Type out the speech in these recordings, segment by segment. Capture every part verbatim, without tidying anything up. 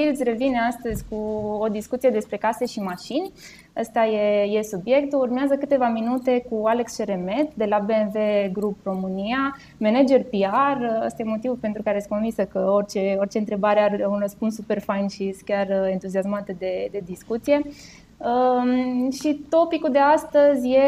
Automobil îți revine astăzi cu o discuție despre case și mașini. Ăsta e, e subiectul. Urmează câteva minute cu Alex Ceremet de la B M W Group România, manager P R. Ăsta e motivul pentru care sunt convinsă că orice, orice întrebare are un răspuns super fain și chiar entuziasmată de, de discuție. Um, și topicul de astăzi e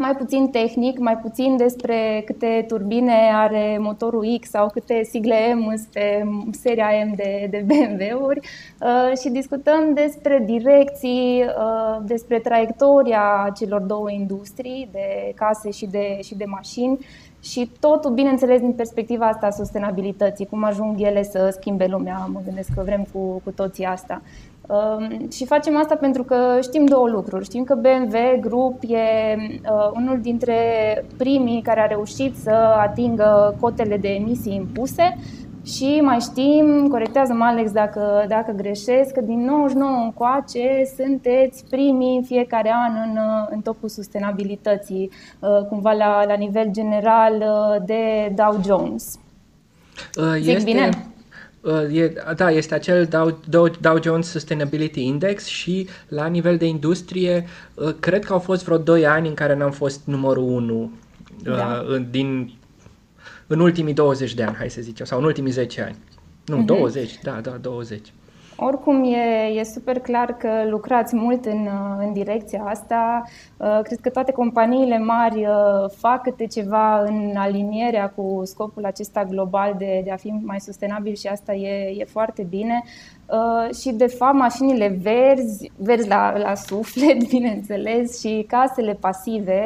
mai puțin tehnic, mai puțin despre câte turbine are motorul X sau câte sigle M este seria M de, de B M W-uri uh, și discutăm despre direcții, uh, despre traiectoria celor două industrii, de case și de, și de mașini, și totul, bineînțeles, din perspectiva asta a sustenabilității, cum ajung ele să schimbe lumea, mă gândesc că vrem cu, cu toții asta. Uh, și facem asta pentru că știm două lucruri. Știm că B M W Group e uh, unul dintre primii care a reușit să atingă cotele de emisii impuse și mai știm, corectează-mă Alex dacă, dacă greșesc, că din nouăzeci și nouă încoace sunteți primii în fiecare an în, în topul sustenabilității, uh, cumva la, la nivel general uh, de Dow Jones. Uh, Zic este... bine? Da, este acel Dow, Dow, Dow Jones Sustainability Index și la nivel de industrie cred că au fost vreo doi ani în care n-am fost numărul unu, da. din, în ultimii douăzeci de ani, hai să zicem, sau în ultimii zece ani. Nu, uh-huh. douăzeci, da, da, douăzeci. Oricum e, e super clar că lucrați mult în, în direcția asta. Cred că toate companiile mari fac câte ceva în alinierea cu scopul acesta global de, de a fi mai sustenabil și asta e, e foarte bine. Și de fapt mașinile verzi, verzi la, la suflet, bineînțeles, și casele pasive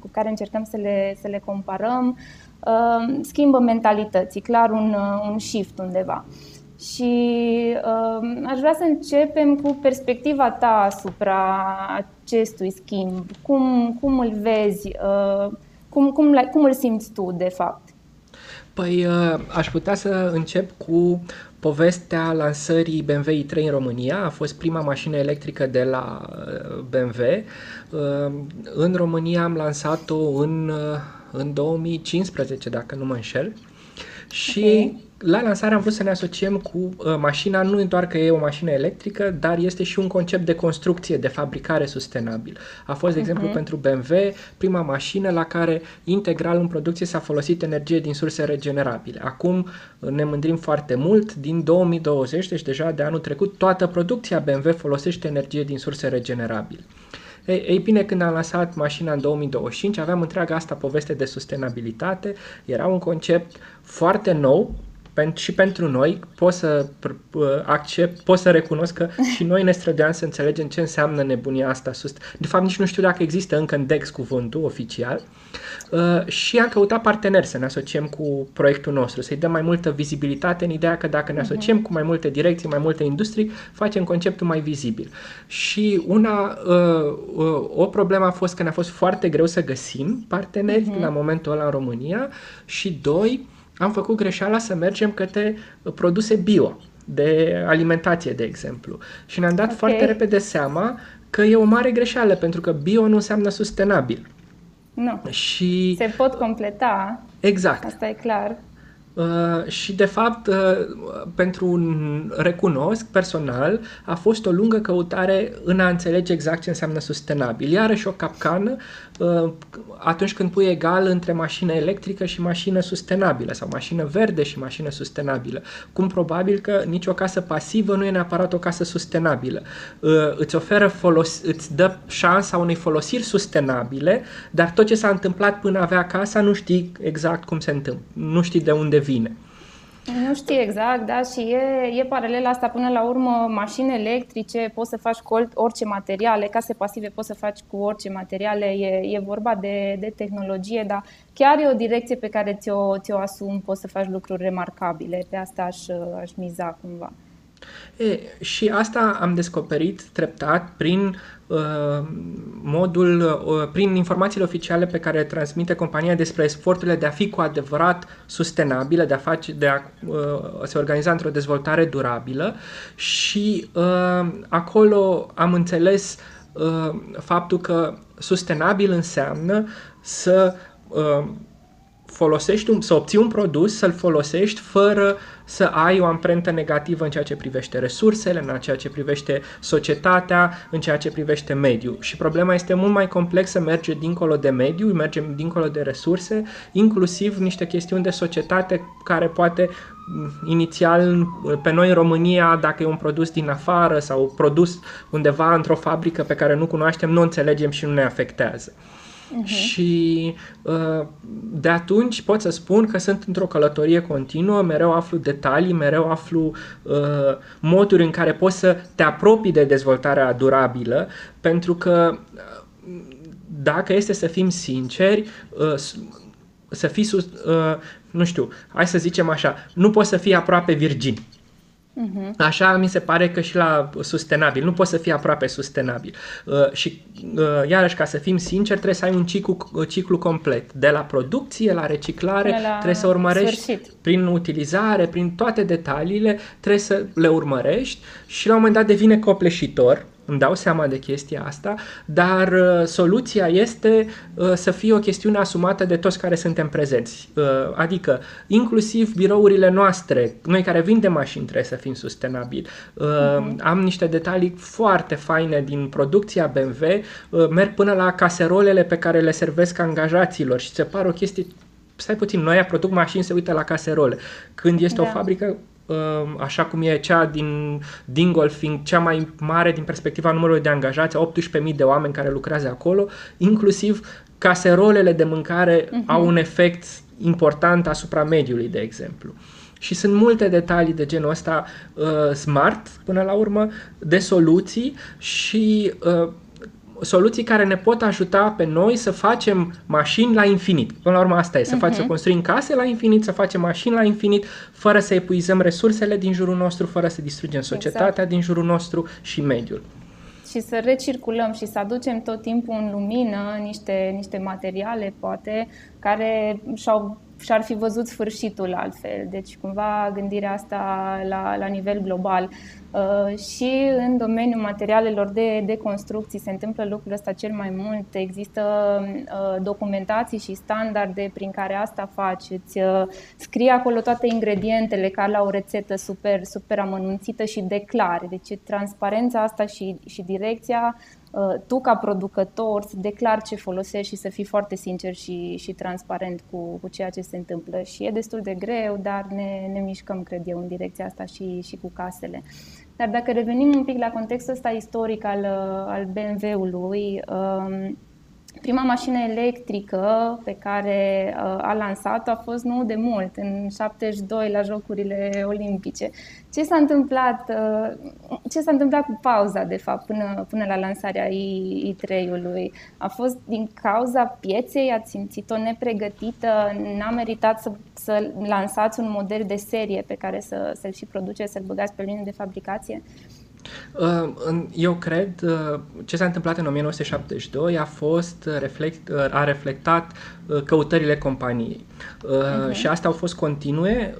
cu care încercăm să le, să le comparăm, schimbă mentalității, clar un, un shift undeva. Și uh, aș vrea să începem cu perspectiva ta asupra acestui schimb. Cum, cum îl vezi? Uh, cum, cum, cum îl simți tu, de fapt? Păi uh, aș putea să încep cu povestea lansării B M W i trei în România. A fost prima mașină electrică de la B M W. Uh, în România am lansat-o în, uh, în două mii cincisprezece, dacă nu mă înșel. Și... Okay. La lansare am vrut să ne asociem cu uh, mașina, nu doar că e o mașină electrică, dar este și un concept de construcție, de fabricare sustenabil. A fost, de uh-huh. exemplu, pentru B M W prima mașină la care integral în producție s-a folosit energie din surse regenerabile. Acum ne mândrim foarte mult, din două mii douăzeci, deci deja de anul trecut, toată producția B M W folosește energie din surse regenerabile. Ei, ei bine, când am lansat mașina în două mii douăzeci și cinci, aveam întreaga asta poveste de sustenabilitate, era un concept foarte nou, și pentru noi, pot să accept, pot să recunosc că și noi ne strădeam să înțelegem ce înseamnă nebunia asta. De fapt, nici nu știu dacă există încă în D E X cuvântul oficial. Și am căutat parteneri să ne asociem cu proiectul nostru, să-i dăm mai multă vizibilitate în ideea că dacă ne asociem cu mai multe direcții, mai multe industrii, facem conceptul mai vizibil. Și una, o problemă a fost că ne-a fost foarte greu să găsim parteneri uh-huh. la momentul ăla în România și doi, am făcut greșeala să mergem către produse bio, de alimentație, de exemplu. Și ne-am dat okay. foarte repede seama că e o mare greșeală, pentru că bio nu înseamnă sustenabil. Nu. Și... se pot completa. Exact. Asta e clar. Uh, și, de fapt, uh, pentru recunosc personal, a fost o lungă căutare în a înțelege exact ce înseamnă sustenabil. Iarăși o capcană uh, atunci când pui egal între mașină electrică și mașină sustenabilă sau mașină verde și mașină sustenabilă. Cum probabil că nicio casă pasivă nu e neapărat o casă sustenabilă. Uh, îți oferă, folos- îți dă șansa unei folosiri sustenabile, dar tot ce s-a întâmplat până avea casa nu știi exact cum se întâmplă. Nu știi de unde vine. Nu știu exact, da, și e, e paralela asta până la urmă, mașini electrice, poți să faci cu orice materiale, case pasive poți să faci cu orice materiale, e, e vorba de, de tehnologie, dar chiar e o direcție pe care ți-o, ți-o asumi, poți să faci lucruri remarcabile, pe asta aș, aș miza cumva. E, și asta am descoperit treptat prin uh, modul, uh, prin informațiile oficiale pe care le transmite compania despre eforturile de a fi cu adevărat sustenabilă, de a face, de a uh, se organiza într-o dezvoltare durabilă și uh, acolo am înțeles uh, faptul că sustenabil înseamnă să uh, folosești un, să obții un produs, să-l folosești fără să ai o amprentă negativă în ceea ce privește resursele, în ceea ce privește societatea, în ceea ce privește mediul. Și problema este mult mai complexă, merge dincolo de mediu, merge dincolo de resurse, inclusiv niște chestiuni de societate care poate inițial pe noi în România, dacă e un produs din afară sau produs undeva într-o fabrică pe care nu cunoaștem, nu înțelegem și nu ne afectează. Uhum. Și de atunci pot să spun că sunt într-o călătorie continuă, mereu aflu detalii, mereu aflu moduri în care poți să te apropii de dezvoltarea durabilă, pentru că, dacă este să fim sinceri, să fii, nu știu, hai să zicem așa, nu poți să fii aproape virgin. Așa mi se pare că și la sustenabil, nu poți să fii aproape sustenabil. Uh, și uh, iarăși, ca să fim sinceri, trebuie să ai un ciclu, ciclu complet. De la producție, la reciclare, la trebuie să urmărești sfârșit. Prin utilizare, prin toate detaliile, trebuie să le urmărești și la un moment dat devine copleșitor. Îmi dau seama de chestia asta, dar uh, soluția este uh, să fie o chestiune asumată de toți care suntem prezenți. Uh, adică, inclusiv birourile noastre, noi care vindem mașini trebuie să fim sustenabili. Uh, mm-hmm. Am niște detalii foarte faine din producția B M W, uh, merg până la caserolele pe care le servesc angajaților și se pare o chestie, stai puțin, noi produc mașini, se uită la caserole. Când este da. o fabrică așa cum e cea din Dingolfing, cea mai mare din perspectiva numărului de angajați, optsprezece mii de oameni care lucrează acolo, inclusiv caserolele de mâncare uh-huh. au un efect important asupra mediului, de exemplu. Și sunt multe detalii de genul ăsta uh, smart, până la urmă, de soluții și uh, soluții care ne pot ajuta pe noi să facem mașini la infinit. Până la urmă asta e, să, uh-huh. faci, să construim case la infinit, să facem mașini la infinit, fără să epuizăm resursele din jurul nostru, fără să distrugem societatea exact. din jurul nostru și mediul. Și să recirculăm și să aducem tot timpul în lumină niște, niște materiale, poate, care și-au și-ar fi văzut sfârșitul altfel. Deci cumva gândirea asta la, la nivel global. Uh, și în domeniul materialelor de, de construcții se întâmplă lucrul ăsta cel mai mult. Există uh, documentații și standarde prin care asta faci. Îți uh, scrie acolo toate ingredientele ca la o rețetă super, super amănunțită și declare. Deci transparența asta și, și direcția, tu ca producător să declari ce folosești și să fii foarte sincer și, și transparent cu, cu ceea ce se întâmplă. Și e destul de greu, dar ne, ne mișcăm, cred eu, în direcția asta și, și cu casele. Dar dacă revenim un pic la contextul ăsta istoric al, al B M W-ului, um, prima mașină electrică pe care a lansat-o a fost nouă de mult, în șaptezeci și doi, la Jocurile Olimpice. Ce s-a întâmplat, ce s-a întâmplat cu pauza, de fapt, până, până la lansarea i trei-ului? A fost din cauza pieței, ați simțit-o nepregătită, n-a meritat să, să lansați un model de serie pe care să, să-l și produce, să-l băgați pe linie de fabricație? Eu cred ce s-a întâmplat în o mie nouă sute șaptezeci și doi a fost reflect, a reflectat căutările companiei. Uh-huh. Și astea au fost continue.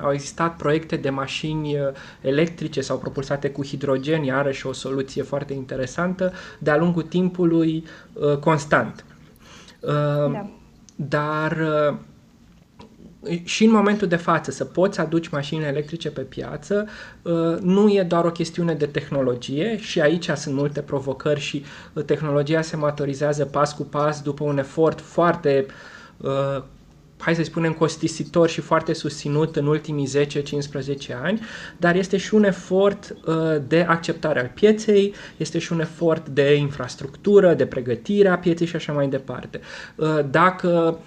Au existat proiecte de mașini electrice sau propulsate cu hidrogen, iarăși o soluție foarte interesantă, de-a lungul timpului constant. Da. Dar și în momentul de față, să poți aduci mașini electrice pe piață, nu e doar o chestiune de tehnologie și aici sunt multe provocări și tehnologia se maturizează pas cu pas după un efort foarte, hai să spunem, costisitor și foarte susținut în ultimii zece cincisprezece ani, dar este și un efort de acceptare al pieței, este și un efort de infrastructură, de pregătire a pieței și așa mai departe. Dacă,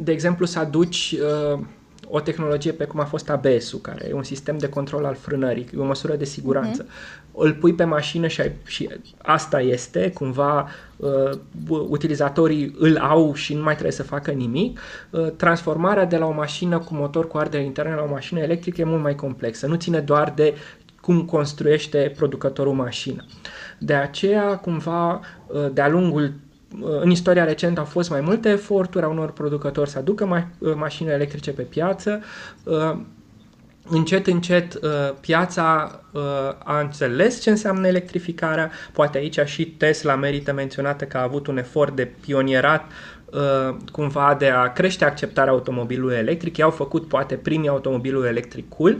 de exemplu, să aduci uh, o tehnologie pe cum a fost A B S-ul, care e un sistem de control al frânării, e o măsură de siguranță. Uh-huh. Îl pui pe mașină și, ai, și asta este, cumva uh, utilizatorii îl au și nu mai trebuie să facă nimic. Uh, transformarea de la o mașină cu motor cu ardere internă la o mașină electrică e mult mai complexă. Nu ține doar de cum construiește producătorul mașină. De aceea, cumva, uh, de-a lungul în istoria recentă au fost mai multe eforturi a unor producători să aducă ma- mașini electrice pe piață, încet, încet piața a înțeles ce înseamnă electrificarea. Poate aici și Tesla merită menționată că a avut un efort de pionierat cumva de a crește acceptarea automobilului electric. I-au făcut poate primii automobilul electric cool.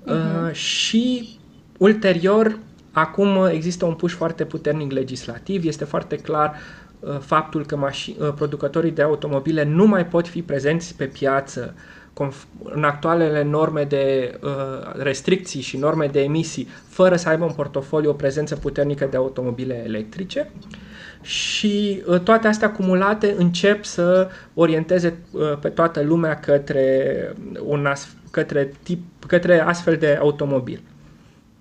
Uh-huh. Și ulterior, acum există un push foarte puternic legislativ. Este foarte clar faptul că mașini, producătorii de automobile nu mai pot fi prezenți pe piață în actualele norme de uh, restricții și norme de emisii, fără să aibă în portofoliu o prezență puternică de automobile electrice. Și uh, toate astea acumulate încep să orienteze uh, pe toată lumea către, un as- către, tip, către astfel de automobil.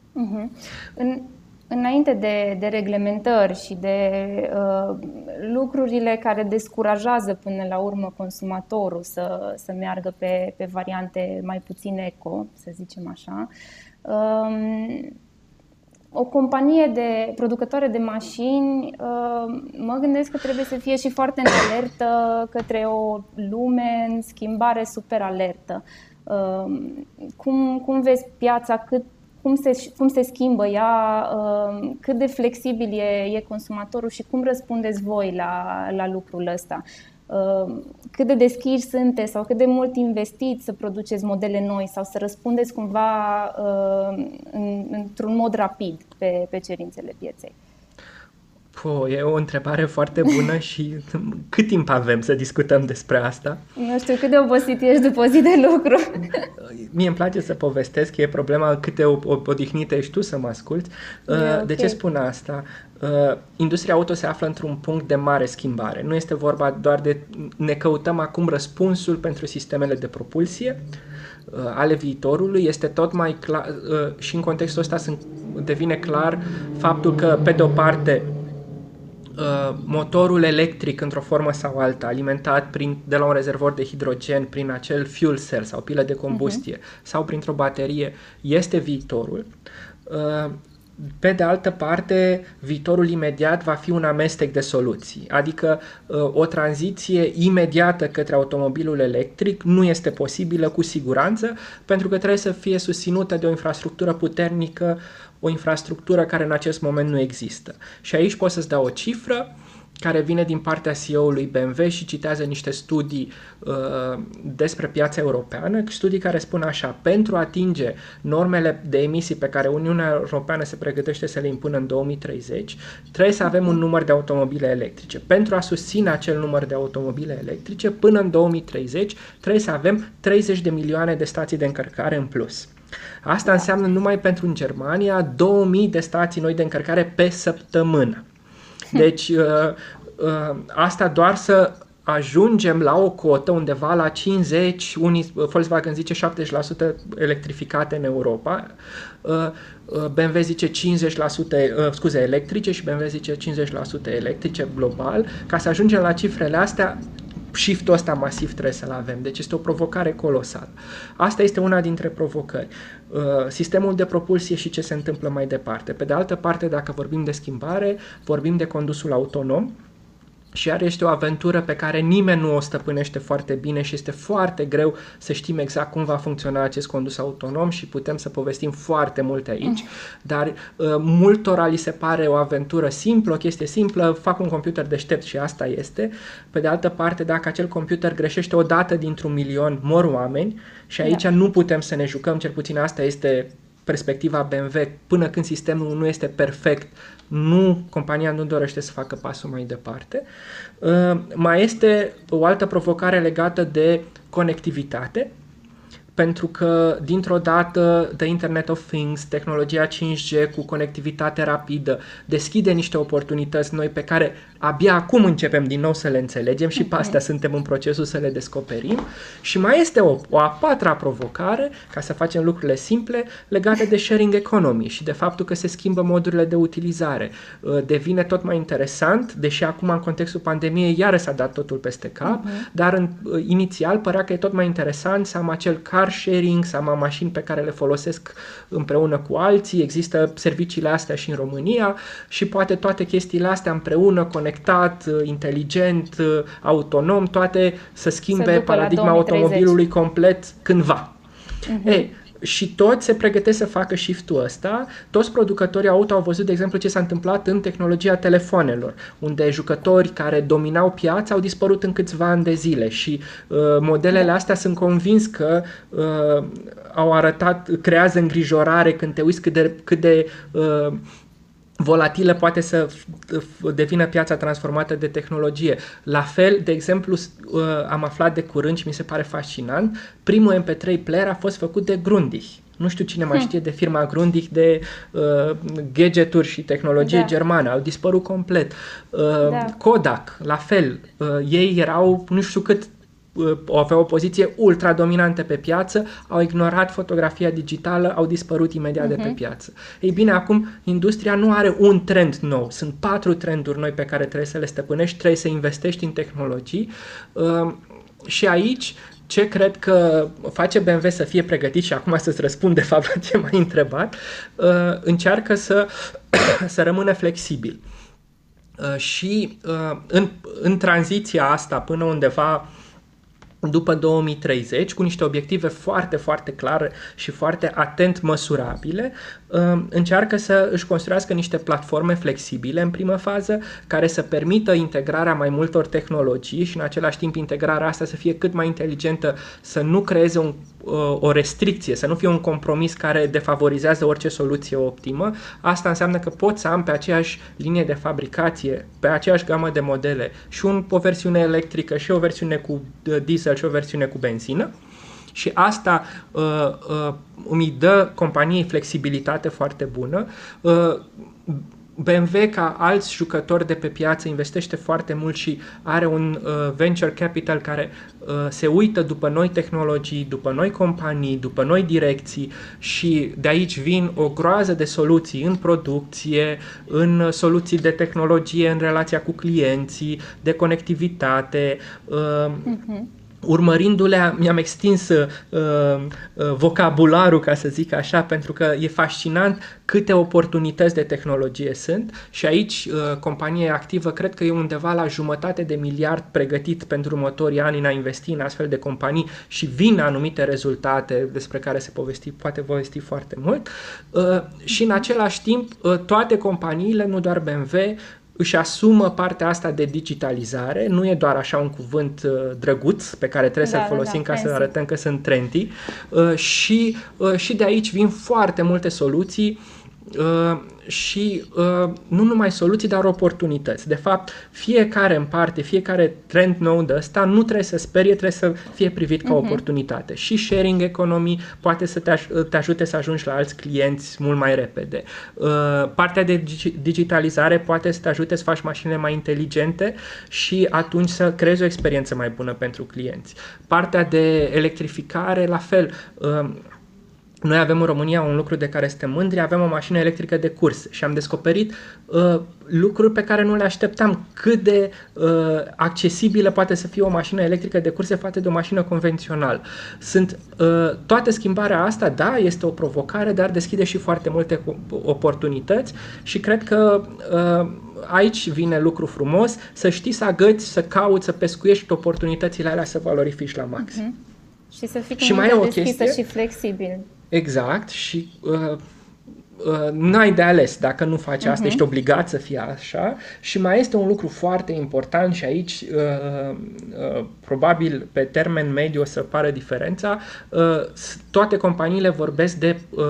Uh-huh. În, înainte de, de reglementări și de uh, lucrurile care descurajează până la urmă consumatorul să, să meargă pe, pe variante mai puțin eco, să zicem așa, uh, o companie de producătoare de mașini, uh, mă gândesc că trebuie să fie și foarte în alertă către o lume în schimbare super alertă. Uh, cum, cum vezi piața, cât Cum se, cum se schimbă ea, cât de flexibil e, e consumatorul și cum răspundeți voi la, la lucrul ăsta? Cât de deschiși sunteți sau cât de mult investiți să produceți modele noi sau să răspundeți cumva în, într-un mod rapid pe, pe cerințele pieței? Păi, e o întrebare foarte bună și cât timp avem să discutăm despre asta? Nu știu, cât de obosit ești după o zi de lucru? Mie îmi place să povestesc, e problema cât de odihnită ești tu să mă asculți. E, okay. De ce spun asta? Industria auto se află într-un punct de mare schimbare. Nu este vorba doar de... Ne căutăm acum răspunsul pentru sistemele de propulsie ale viitorului. Este tot mai clar și în contextul ăsta devine clar faptul că, pe de o parte, motorul electric într-o formă sau alta, alimentat prin, de la un rezervor de hidrogen, prin acel fuel cell sau pilă de combustie, uh-huh, sau printr-o baterie, este viitorul. Pe de altă parte, viitorul imediat va fi un amestec de soluții, adică o tranziție imediată către automobilul electric nu este posibilă cu siguranță, pentru că trebuie să fie susținută de o infrastructură puternică, o infrastructură care în acest moment nu există. Și aici pot să-ți dau o cifră care vine din partea C E O-ului B M W și citează niște studii uh, despre piața europeană, studii care spun așa: pentru a atinge normele de emisii pe care Uniunea Europeană se pregătește să le impună în două mii treizeci, trebuie să avem un număr de automobile electrice. Pentru a susține acel număr de automobile electrice, până în două mii treizeci, trebuie să avem treizeci de milioane de stații de încărcare în plus. Asta înseamnă numai pentru în Germania două mii de stații noi de încărcare pe săptămână. Deci uh, uh, asta doar să ajungem la o cotă undeva la cincizeci, unii, Volkswagen zice șaptezeci la sută electrificate în Europa, uh, B M W zice cincizeci la sută uh, scuze, electrice și B M W zice cincizeci la sută electrice global. Ca să ajungem la cifrele astea, shift-ul ăsta masiv trebuie să-l avem. Deci este o provocare colosală. Asta este una dintre provocări. Uh, sistemul de propulsie și ce se întâmplă mai departe. Pe de altă parte, dacă vorbim de schimbare, vorbim de condusul autonom și iar este o aventură pe care nimeni nu o stăpânește foarte bine și este foarte greu să știm exact cum va funcționa acest condus autonom și putem să povestim foarte multe aici, dar uh, multora li se pare o aventură simplă, o chestie simplă, fac un computer deștept și asta este. Pe de altă parte, dacă acel computer greșește o dată dintr-un milion, mor oameni și aici da. nu putem să ne jucăm, cel puțin asta este perspectiva B M W. Până când sistemul nu este perfect, nu, compania nu dorește să facă pasul mai departe. Uh, mai este o altă provocare legată de conectivitate, pentru că dintr-o dată The Internet of Things, tehnologia cinci G cu conectivitate rapidă, deschide niște oportunități noi pe care abia acum începem din nou să le înțelegem și pe astea suntem în procesul să le descoperim. Și mai este o, o a patra provocare, ca să facem lucrurile simple, legate de sharing economy și de faptul că se schimbă modurile de utilizare. Devine tot mai interesant, deși acum în contextul pandemiei iară s-a dat totul peste cap, uh-huh, dar în, inițial părea că e tot mai interesant să am acel car sharing, să am mașini pe care le folosesc împreună cu alții, există serviciile astea și în România și poate toate chestiile astea împreună, conectat, inteligent, autonom, toate să schimbe paradigma două mii treizeci automobilului complet cândva. Uh-huh. Ei, Și toți se pregătesc să facă shift-ul ăsta. Toți producătorii auto au văzut, de exemplu, ce s-a întâmplat în tehnologia telefonelor, unde jucători care dominau piața au dispărut în câțiva ani de zile și uh, modelele astea sunt convins că uh, au arătat, creează îngrijorare când te uiți cât de, cât de uh, volatilă poate să devină piața transformată de tehnologie. La fel, de exemplu, am aflat de curând și mi se pare fascinant, primul M P trei player a fost făcut de Grundig. Nu știu cine mai știe de firma Grundig, de uh, gadgeturi și tehnologie da. germană. Au dispărut complet. Uh, da. Kodak, la fel. Uh, ei erau, nu știu cât, aveau o poziție ultra dominantă pe piață, au ignorat fotografia digitală, au dispărut imediat uh-huh. de pe piață. Ei bine, acum industria nu are un trend nou, sunt patru trenduri noi pe care trebuie să le stăpânești, trebuie să investești în tehnologii uh, și aici ce cred că face B M W să fie pregătit și acum să-ți răspund de fapt la ce m-ai întrebat, uh, încearcă să, să rămână flexibil uh, și uh, în, în tranziția asta până undeva după două mii treizeci, cu niște obiective foarte, foarte clare și foarte atent măsurabile, încearcă să își construiască niște platforme flexibile în primă fază, care să permită integrarea mai multor tehnologii și în același timp integrarea asta să fie cât mai inteligentă, să nu creeze un, o restricție, să nu fie un compromis care defavorizează orice soluție optimă. Asta înseamnă că pot să am pe aceeași linie de fabricație, pe aceeași gamă de modele și un, o versiune electrică și o versiune cu diesel și o versiune cu benzină. Și asta uh, uh, îmi dă companiei flexibilitate foarte bună. Uh, B M W, ca alți jucători de pe piață, investește foarte mult și are un uh, venture capital care uh, se uită după noi tehnologii, după noi companii, după noi direcții și de aici vin o groază de soluții în producție, în soluții de tehnologie, în relația cu clienții, de conectivitate. Uh, uh-huh. Urmărindu-le, mi-am extins uh, uh, vocabularul, ca să zic așa, pentru că e fascinant câte oportunități de tehnologie sunt și aici uh, compania activă cred că e undeva la jumătate de miliard pregătit pentru următorii ani în a investi în astfel de companii și vin anumite rezultate despre care se povesti, poate povesti foarte mult uh, și în același timp uh, toate companiile, nu doar B M W, își asumă partea asta de digitalizare, nu e doar așa un cuvânt uh, drăguț pe care trebuie da, să-l folosim da, ca să arătăm că sunt trendy uh, și, uh, și de aici vin foarte multe soluții uh, și uh, nu numai soluții, dar oportunități. De fapt, fiecare în parte, fiecare trend nou de ăsta nu trebuie să sperie, trebuie să fie privit ca uh-huh. oportunitate. Și sharing economy poate să te, aj- te ajute să ajungi la alți clienți mult mai repede. Uh, partea de digitalizare poate să te ajute să faci mașinile mai inteligente și atunci să creezi o experiență mai bună pentru clienți. Partea de electrificare, la fel. Uh, Noi avem în România un lucru de care suntem mândri, avem o mașină electrică de curs și am descoperit uh, lucruri pe care nu le așteptam, cât de uh, accesibilă poate să fie o mașină electrică de curse față de o mașină convențională. Sunt, uh, toată schimbarea asta, da, este o provocare, dar deschide și foarte multe oportunități și cred că uh, aici vine lucru frumos, să știi să agăți, să cauți, să pescuiești oportunitățile alea, să valorifici la maxim. Uh-huh. Și să fii cu minte deschisă și flexibil. Exact și uh, uh, n-ai de ales, dacă nu faci asta, uh-huh. ești obligat să fii așa și mai este un lucru foarte important și aici uh, uh, probabil pe termen mediu o să pară diferența, uh, toate companiile vorbesc de uh,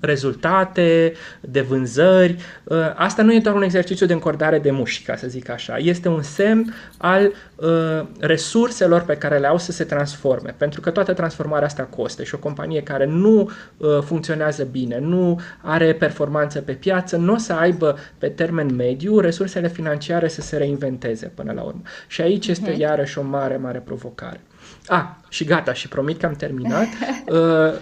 rezultate, de vânzări, uh, asta nu e doar un exercițiu de încordare de mușchi, ca să zic așa, este un semn al uh, resurselor pe care le au să se transforme, pentru că toată transformarea asta costă și o companie care nu uh, funcționează bine, nu are performanță pe piață, nu o să aibă pe termen mediu resursele financiare să se reinventeze până la urmă. Și aici uh-huh. este iarăși o mare, mare provocare. Ah, și gata, și promit că am terminat. Uh,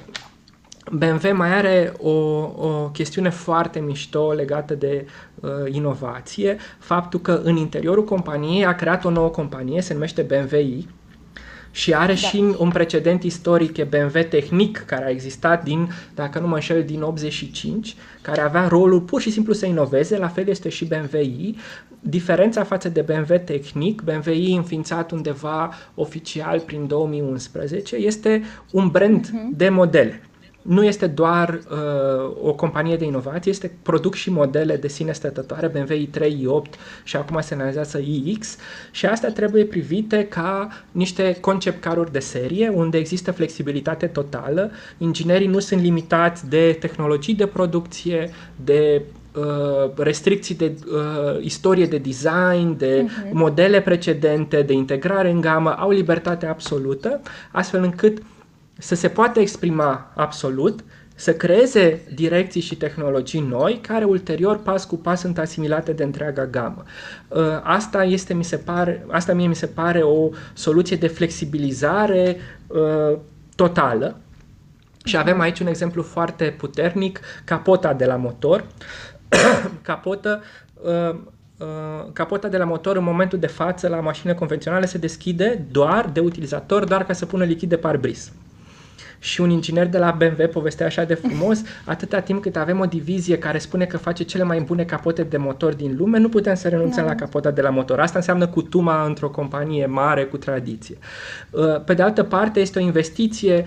B M W mai are o, o chestiune foarte mișto legată de uh, inovație, faptul că în interiorul companiei a creat o nouă companie, se numește B M W i trei. Și are da. și un precedent istoric, e B M W Technik, care a existat din, dacă nu mă înșel, din optzeci și cinci, care avea rolul pur și simplu să inoveze, la fel este și B M W i. Diferența față de B M W Technik, B M W i înființat undeva oficial prin două mii unsprezece, este un brand uh-huh. de modele. nu este doar uh, o companie de inovație, este produc și modele de sine stătătoare, B M W i trei, i opt și acum se analizează iX, și astea trebuie privite ca niște concept car-uri de serie, unde există flexibilitate totală, inginerii nu sunt limitați de tehnologii de producție, de restricții de uh, istorie de design, de uh-huh. modele precedente, de integrare în gamă, au libertate absolută, astfel încât să se poată exprima absolut, să creeze direcții și tehnologii noi, care ulterior, pas cu pas, sunt asimilate de întreaga gamă. Uh, asta este, mi se pare, asta mie mi se pare o soluție de flexibilizare uh, totală, și avem aici un exemplu foarte puternic, capota de la motor. Capota, uh, uh, capota de la motor în momentul de față la mașinile convenționale se deschide doar de utilizator, doar ca să pună lichid de parbriz. Și un inginer de la B M W povestea așa de frumos: atâta timp cât avem o divizie care spune că face cele mai bune capote de motor din lume, nu putem să renunțăm no. la capota de la motor. Asta înseamnă cutuma într-o companie mare cu tradiție. Pe de altă parte, este o investiție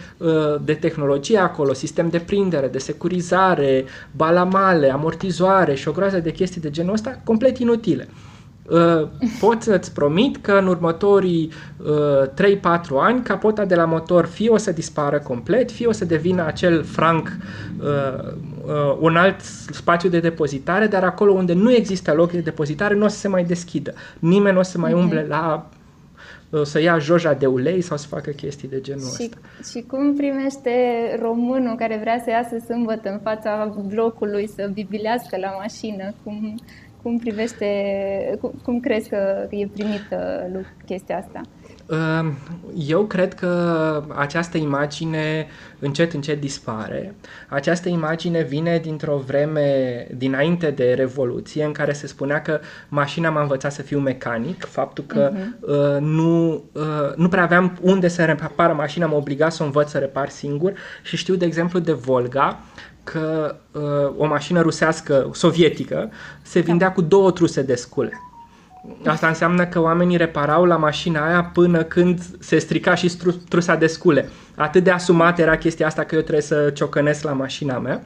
de tehnologie acolo, sistem de prindere, de securizare, balamale, amortizoare și o groază de chestii de genul ăsta complet inutile. Pot să-ți promit că în următorii uh, trei patru ani capota de la motor fie o să dispară complet, fie o să devină acel franc, uh, uh, un alt spațiu de depozitare, dar acolo unde nu există loc de depozitare nu o să se mai deschidă. Nimeni nu o să mai okay. umble la uh, să ia joja de ulei sau să facă chestii de genul și, ăsta. Și cum primește românul care vrea să iasă sâmbătă în fața blocului să bibilească la mașină? Cum... Cum privește, cum, cum crezi că e primită chestia asta? Eu cred că această imagine încet, încet dispare. Această imagine vine dintr-o vreme dinainte de Revoluție, în care se spunea că mașina m-a învățat să fiu mecanic, faptul că uh-huh. nu, nu prea aveam unde să repară mașina, m-a obligat să o învăț să repar singur. Și știu, de exemplu, de Volga, că uh, o mașină rusească, sovietică, se vindea cu două truse de scule. Asta înseamnă că oamenii reparau la mașina aia până când se strica și stru- trusa de scule. Atât de asumat era chestia asta că eu trebuie să ciocănesc la mașina mea.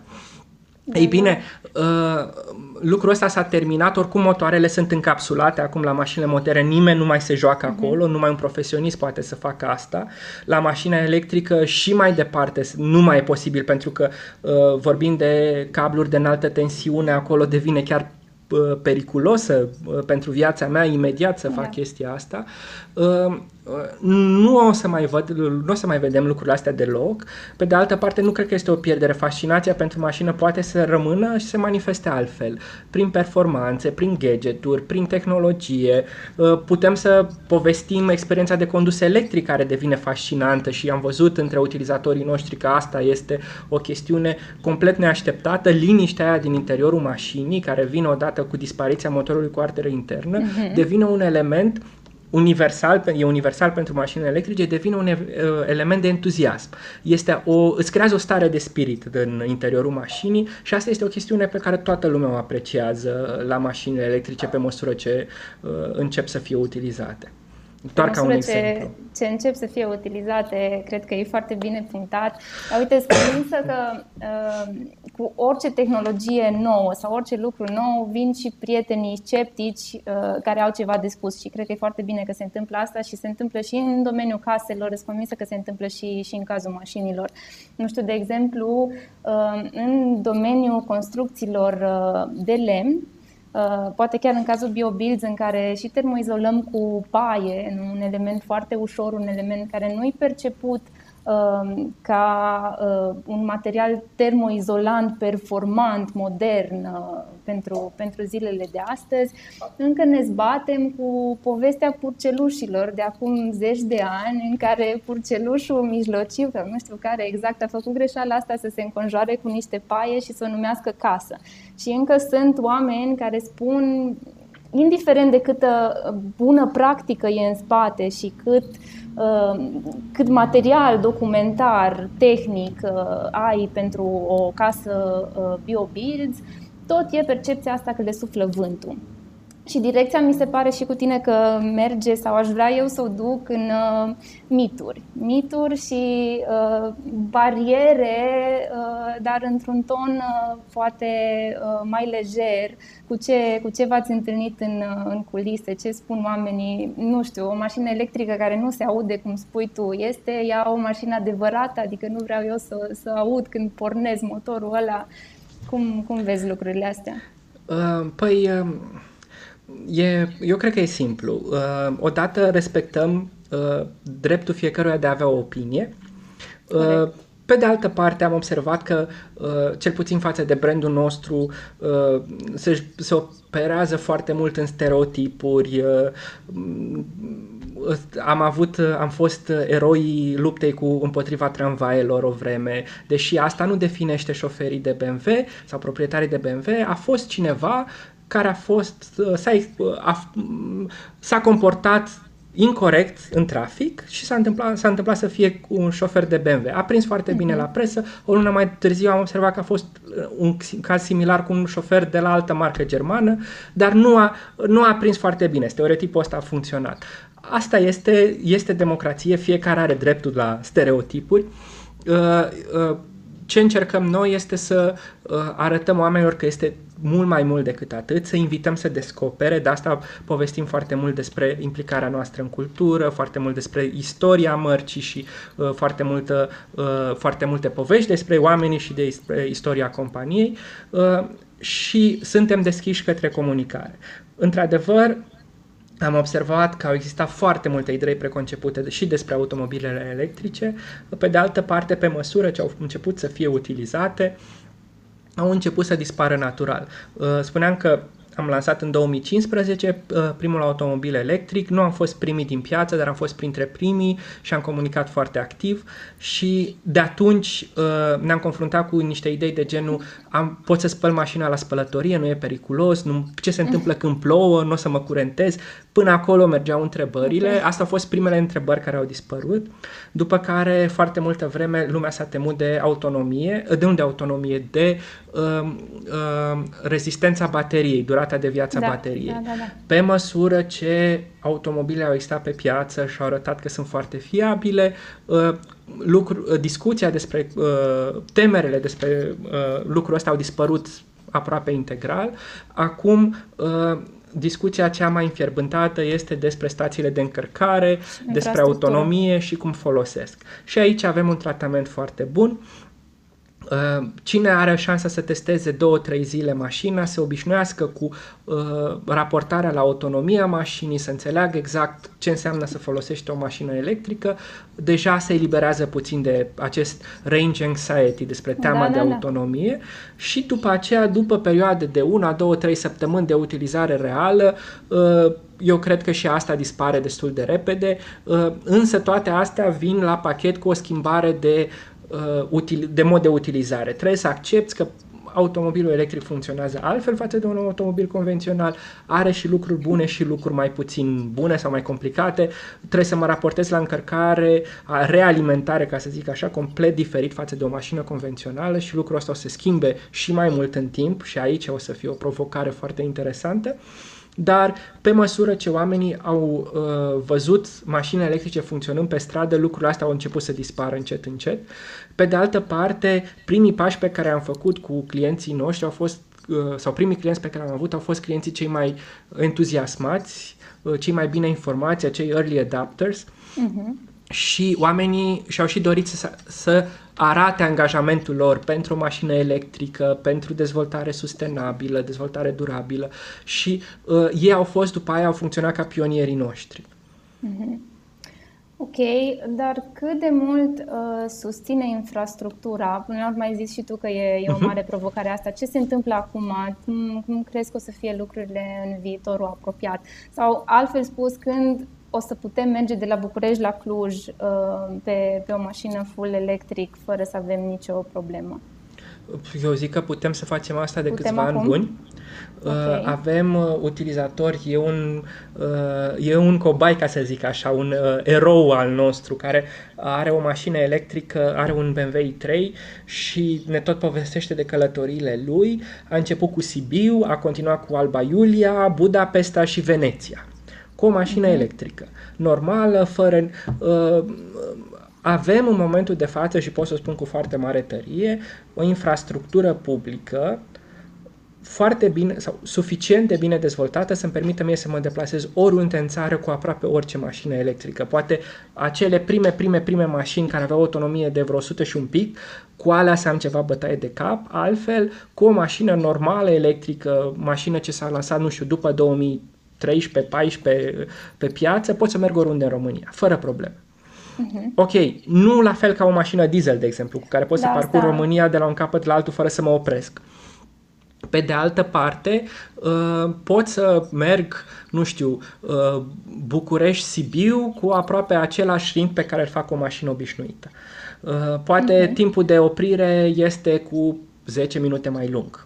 De Ei bine, uh, lucrul ăsta s-a terminat, oricum motoarele sunt încapsulate acum la mașinile motore, nimeni nu mai se joacă uh-huh. acolo, numai un profesionist poate să facă asta. La mașina electrică și mai departe nu mai e posibil, pentru că uh, vorbim de cabluri de înaltă tensiune, acolo devine chiar uh, periculosă uh, pentru viața mea imediat să yeah. fac chestia asta. Uh, Nu o să mai văd, nu o să mai vedem lucrurile astea deloc. Pe de altă parte, nu cred că este o pierdere. Fascinația pentru mașină poate să rămână și se manifeste altfel, prin performanțe, prin gadgeturi, prin tehnologie. Putem să povestim experiența de condus electric, care devine fascinantă, și am văzut între utilizatorii noștri că asta este o chestiune complet neașteptată, liniștea aia din interiorul mașinii, care vine odată cu dispariția motorului cu arteră internă, uh-huh. devine un element universal, e universal pentru mașinile electrice, devine un element de entuziasm. Este o, îți creează o stare de spirit în interiorul mașinii, și asta este o chestiune pe care toată lumea o apreciază la mașinile electrice pe măsură ce uh, încep să fie utilizate. Doar ca un exemplu. Ce încep să fie utilizate, cred că e foarte bine punctat. Dar uite, spun însă că uh, cu orice tehnologie nouă sau orice lucru nou vin și prietenii sceptici uh, care au ceva de spus, și cred că e foarte bine că se întâmplă asta, și se întâmplă și în domeniul caselor, sunt convinsă că se întâmplă și, și în cazul mașinilor. Nu știu, de exemplu, uh, în domeniul construcțiilor uh, de lemn, poate chiar în cazul BioBuilds, în care și termoizolăm cu paie, un element foarte ușor, un element care nu-i perceput uh, ca uh, un material termoizolant, performant, modern uh, pentru, pentru zilele de astăzi, încă ne zbatem cu povestea purcelușilor de acum zeci de ani, în care purcelușul mijlociu, că nu știu care exact, a făcut greșeala asta să se înconjoare cu niște paie și să o numească casă. Și încă sunt oameni care spun, indiferent de câtă bună practică e în spate și cât, uh, cât material documentar, tehnic uh, ai pentru o casă uh, BioBuilds, tot e percepția asta că le suflă vântul. Și direcția mi se pare și cu tine că merge, sau aș vrea eu să o duc în uh, mituri. Mituri și uh, bariere, uh, dar într-un ton uh, poate uh, mai lejer. Cu ce, cu ce v-ați întâlnit în, în culise? Ce spun oamenii? Nu știu, o mașină electrică care nu se aude, cum spui tu, este ea o mașină adevărată? Adică nu vreau eu să, să aud când pornesc motorul ăla. Cum, cum vezi lucrurile astea? Uh, păi... Uh... E, eu cred că e simplu. Uh, odată respectăm uh, dreptul fiecăruia de a avea o opinie. Uh, pe de altă parte am observat că, uh, cel puțin față de brandul nostru, uh, se, se operează foarte mult în stereotipuri. Uh, am avut, am fost eroii luptei cu împotriva tramvaelor o vreme, deși asta nu definește șoferii de B M W sau proprietarii de B M W, a fost cineva care a fost, s-a, a, s-a comportat incorect în trafic și s-a întâmplat, s-a întâmplat să fie un șofer de B M W. A prins foarte mm-hmm. bine la presă. O lună mai târziu am observat că a fost un caz similar cu un șofer de la altă marcă germană, dar nu a, nu a prins foarte bine. Stereotipul ăsta a funcționat. Asta este, este democrație, fiecare are dreptul la stereotipuri. Uh, uh, Ce încercăm noi este să uh, arătăm oamenilor că este mult mai mult decât atât, să invităm să descopere. De asta povestim foarte mult despre implicarea noastră în cultură, foarte mult despre istoria mărcii și uh, foarte, multă, uh, foarte multe povești despre oamenii și despre istoria companiei, uh, și suntem deschiși către comunicare. Într-adevăr, am observat că au existat foarte multe idei preconcepute și despre automobilele electrice. Pe de altă parte, pe măsură ce au început să fie utilizate, au început să dispară natural. Spuneam că am lansat în două mii cincisprezece primul automobil electric, nu am fost primii din piață, dar am fost printre primii și am comunicat foarte activ și de atunci ne-am confruntat cu niște idei de genul am, pot să spăl mașina la spălătorie, nu e periculos, nu, ce se întâmplă când plouă, nu o să mă curentez. Până acolo mergeau întrebările, okay. Asta au fost primele întrebări care au dispărut, după care foarte multă vreme lumea s-a temut de autonomie, de unde autonomie, de uh, uh, rezistența bateriei, durata de viață a da, bateriei. Da, da, da. Pe măsură ce automobilele au existat pe piață și au arătat că sunt foarte fiabile, uh, lucru, discuția despre uh, temerele despre uh, lucrul ăsta au dispărut aproape integral. Acum uh, discuția cea mai înfierbântată este despre stațiile de încărcare, despre autonomie și cum folosesc. Și aici avem un tratament foarte bun. Cine are șansa să testeze două, trei zile mașina, se obișnuiască cu uh, raportarea la autonomia mașinii, să înțeleagă exact ce înseamnă să folosești o mașină electrică, deja se eliberează puțin de acest range anxiety, despre teama da, de da, autonomie da. Și după aceea, după perioade de una, două, trei săptămâni de utilizare reală, uh, eu cred că și asta dispare destul de repede, uh, însă toate astea vin la pachet cu o schimbare de de mod de utilizare. Trebuie să accepți că automobilul electric funcționează altfel față de un automobil convențional, are și lucruri bune și lucruri mai puțin bune sau mai complicate, trebuie să mă raportez la încărcare, a realimentare, ca să zic așa, complet diferit față de o mașină convențională și lucrul ăsta o să schimbe și mai mult în timp și aici o să fie o provocare foarte interesantă. Dar pe măsură ce oamenii au uh, văzut mașini electrice funcționând pe stradă, lucrurile astea au început să dispară încet, încet. Pe de altă parte, primii pași pe care am făcut cu clienții noștri au fost, uh, sau primii clienți pe care am avut au fost clienții cei mai entuziasmați, uh, cei mai bine informați, acei early adopters. Uh-huh. Și oamenii și-au și dorit să, să arate angajamentul lor pentru o mașină electrică, pentru dezvoltare sustenabilă, dezvoltare durabilă și uh, ei au fost, după aia, au funcționat ca pionierii noștri. Mm-hmm. Ok, dar cât de mult uh, susține infrastructura? Până la urmă ai zis și tu că e, e o mare provocare asta. Ce se întâmplă acum? Cum, cum crezi că o să fie lucrurile în viitorul apropiat? Sau, altfel spus, când o să putem merge de la București la Cluj pe, pe o mașină full electric fără să avem nicio problemă? eu zic că putem să facem asta de putem câțiva acum? ani buni. Okay. Uh, avem uh, utilizatori, e un, uh, e un cobai, ca să zic așa, un uh, erou al nostru care are o mașină electrică, are un B M W i trei și ne tot povestește de călătoriile lui. A început cu Sibiu, a continuat cu Alba Iulia, Budapesta și Veneția, cu o mașină okay. electrică, normală, fără... Uh, Avem în momentul de față, și pot să spun cu foarte mare tărie, o infrastructură publică foarte bine sau suficient de bine dezvoltată să-mi permită mie să mă deplasez oriunde în țară cu aproape orice mașină electrică. Poate acele prime, prime, prime mașini care aveau autonomie de vreo o sută și un pic, cu alea să am ceva bătaie de cap, altfel cu o mașină normală electrică, mașină ce s-a lansat, nu știu, după două mii treisprezece paisprezece pe piață, pot să merg oriunde în România, fără probleme. Ok, nu la fel ca o mașină diesel, de exemplu, cu care pot da, să parcur da. România de la un capăt la altul fără să mă opresc. Pe de altă parte, pot să merg, nu știu, București-Sibiu cu aproape același ritm pe care îl fac o mașină obișnuită. Poate uh-huh. timpul de oprire este cu zece minute mai lung.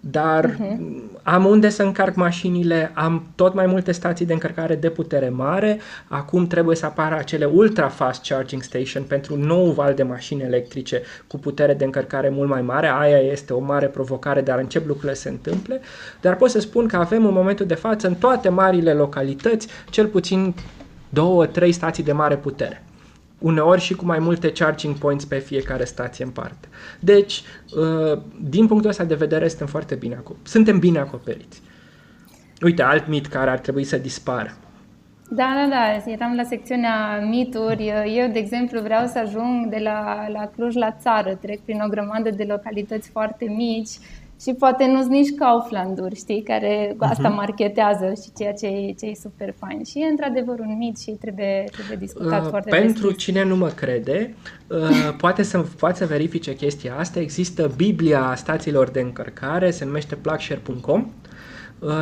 Dar uh-huh. am unde să încarc mașinile, am tot mai multe stații de încărcare de putere mare, acum trebuie să apară acele ultra fast charging station pentru nou val de mașini electrice cu putere de încărcare mult mai mare, aia este o mare provocare, dar încep lucrurile să se întâmple, dar pot să spun că avem în momentul de față în toate marile localități cel puțin două, trei stații de mare putere. Uneori și cu mai multe charging points pe fiecare stație în parte. Deci, din punctul ăsta de vedere, suntem foarte bine acoperiți. Suntem bine acoperiți. Uite, alt mit care ar trebui să dispară. Da, da, da. Eram la secțiunea mituri. Eu, de exemplu, vreau să ajung de la, la Cluj la țară. Trec prin o grămadă de localități foarte mici și poate nu-s nici Kaufland-uri, știi, care asta marketează și ceea ce e, ce e super fain. Și e într-adevăr un mit și trebuie, trebuie discutat uh, foarte Pentru destul. Cine nu mă crede, uh, poate, să, poate să verifice chestia asta. Există Biblia stațiilor de încărcare, se numește plug share punct com.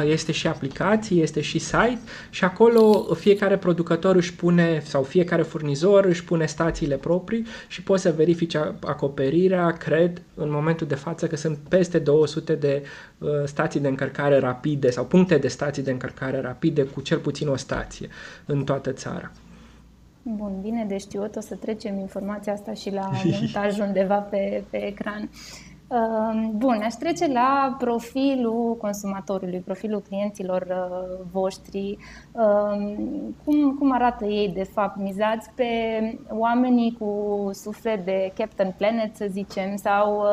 Este și aplicație, este și site și acolo fiecare producător își pune, sau fiecare furnizor își pune stațiile proprii și poți să verifici acoperirea, cred, în momentul de față că sunt peste două sute de stații de încărcare rapide sau puncte de stații de încărcare rapide cu cel puțin o stație în toată țara. Bun, bine de știut, o să trecem informația asta și la montaj undeva pe, pe ecran. Bun, aș trece la profilul consumatorului, profilul clienților voștri. Cum, cum arată ei de fapt? Mizați pe oamenii cu suflet de Captain Planet, să zicem, sau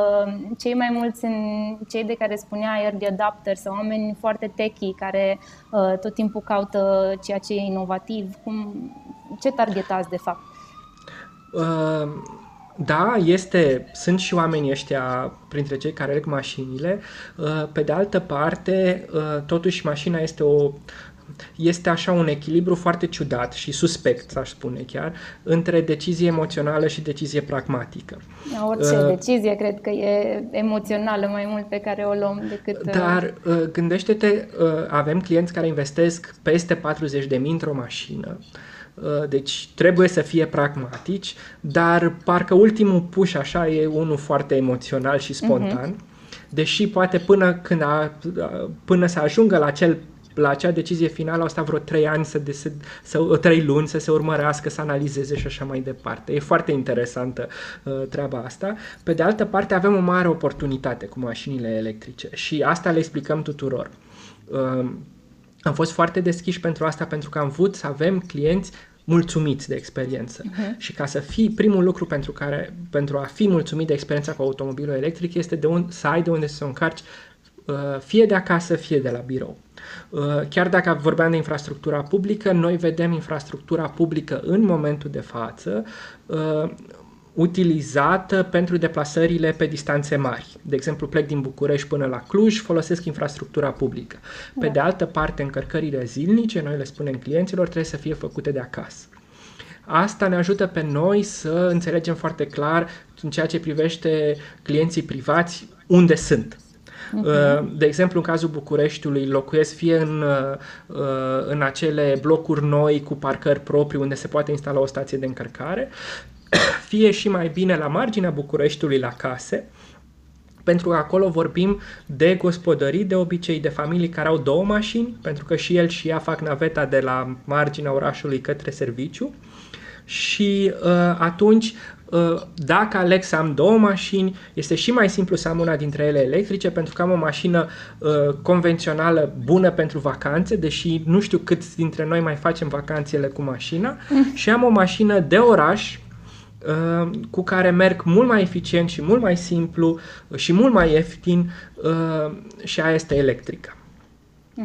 cei mai mulți sunt cei de care spunea early adopters, sau oameni foarte techy care tot timpul caută ceea ce e inovativ. Cum, ce targetați de fapt? Uh... Da, este, sunt și oamenii ăștia printre cei care aleg mașinile. Pe de altă parte, totuși mașina este o este așa un echilibru foarte ciudat și suspect, aș spune chiar, între decizie emoțională și decizie pragmatică. Orice uh, decizie cred că e emoțională mai mult pe care o luăm decât... Dar uh, gândește-te, uh, avem clienți care investesc peste patruzeci de mii într-o mașină. Deci trebuie să fie pragmatici, dar parcă ultimul push așa e unul foarte emoțional și spontan, uh-huh. deși poate până, când a, până să ajungă la, cel, la acea decizie finală au stat vreo trei ani, să, să, să, trei luni să se urmărească, să analizeze și așa mai departe. E foarte interesantă uh, treaba asta. Pe de altă parte avem o mare oportunitate cu mașinile electrice și asta le explicăm tuturor. Uh, Am fost foarte deschiși pentru asta, pentru că am vrut să avem clienți mulțumiți de experiență. Uh-huh. Și ca să fii, primul lucru pentru, care, pentru a fi mulțumit de experiența cu automobilul electric este de un, să ai de unde să o încarci fie de acasă, fie de la birou. Chiar dacă vorbeam de infrastructura publică, noi vedem infrastructura publică în momentul de față utilizată pentru deplasările pe distanțe mari. De exemplu, plec din București până la Cluj, folosesc infrastructura publică. Pe de altă parte, încărcările zilnice, noi le spunem clienților, trebuie să fie făcute de acasă. Asta ne ajută pe noi să înțelegem foarte clar în ceea ce privește clienții privați unde sunt. De exemplu, în cazul Bucureștiului, locuiesc fie în, în acele blocuri noi cu parcări proprii unde se poate instala o stație de încărcare, fie și mai bine la marginea Bucureștiului, la case, pentru că acolo vorbim de gospodării, de obicei de familii care au două mașini, pentru că și el și ea fac naveta de la marginea orașului către serviciu. Și uh, atunci, uh, dacă Alex am două mașini, este și mai simplu să am una dintre ele electrice, pentru că am o mașină uh, convențională bună pentru vacanțe, deși nu știu câți dintre noi mai facem vacanțele cu mașina, și am o mașină de oraș, cu care merg mult mai eficient și mult mai simplu și mult mai ieftin, și aia este electrică.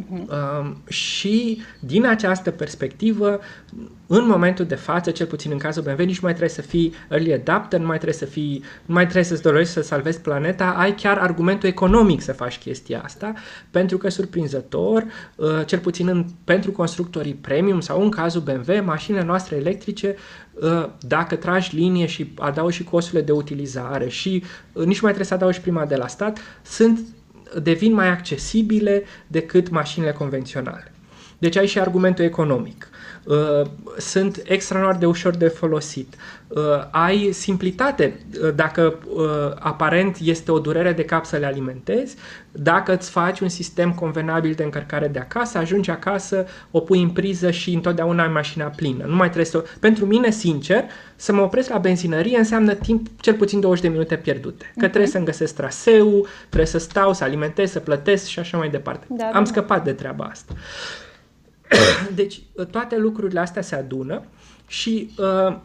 Uh-huh. Și din această perspectivă, în momentul de față, cel puțin în cazul B M W, nici nu mai trebuie să fii early adapter, nu mai trebuie să fii, nu mai trebuie să-ți dorești să salvezi planeta, ai chiar argumentul economic să faci chestia asta, pentru că, surprinzător, cel puțin în, pentru constructorii premium sau în cazul B M W, mașinile noastre electrice, dacă tragi linie și adaugi și costurile de utilizare și nici nu mai trebuie să adaugi prima de la stat, sunt devin mai accesibile decât mașinile convenționale. Deci ai și argumentul economic. Sunt extraordinar de ușor de folosit. Ai simplitate. Dacă aparent este o durere de cap să le alimentezi, dacă îți faci un sistem convenabil de încărcare de acasă, ajungi acasă, o pui în priză și întotdeauna ai mașina plină. Nu mai trebuie să... Pentru mine, sincer, să mă opresc la benzinărie înseamnă timp cel puțin douăzeci de minute pierdute. Că uh-huh. trebuie să-mi găsesc traseul, trebuie să stau, să alimentez, să plătesc și așa mai departe. Da, Am da. scăpat de treaba asta. Deci toate lucrurile astea se adună și uh,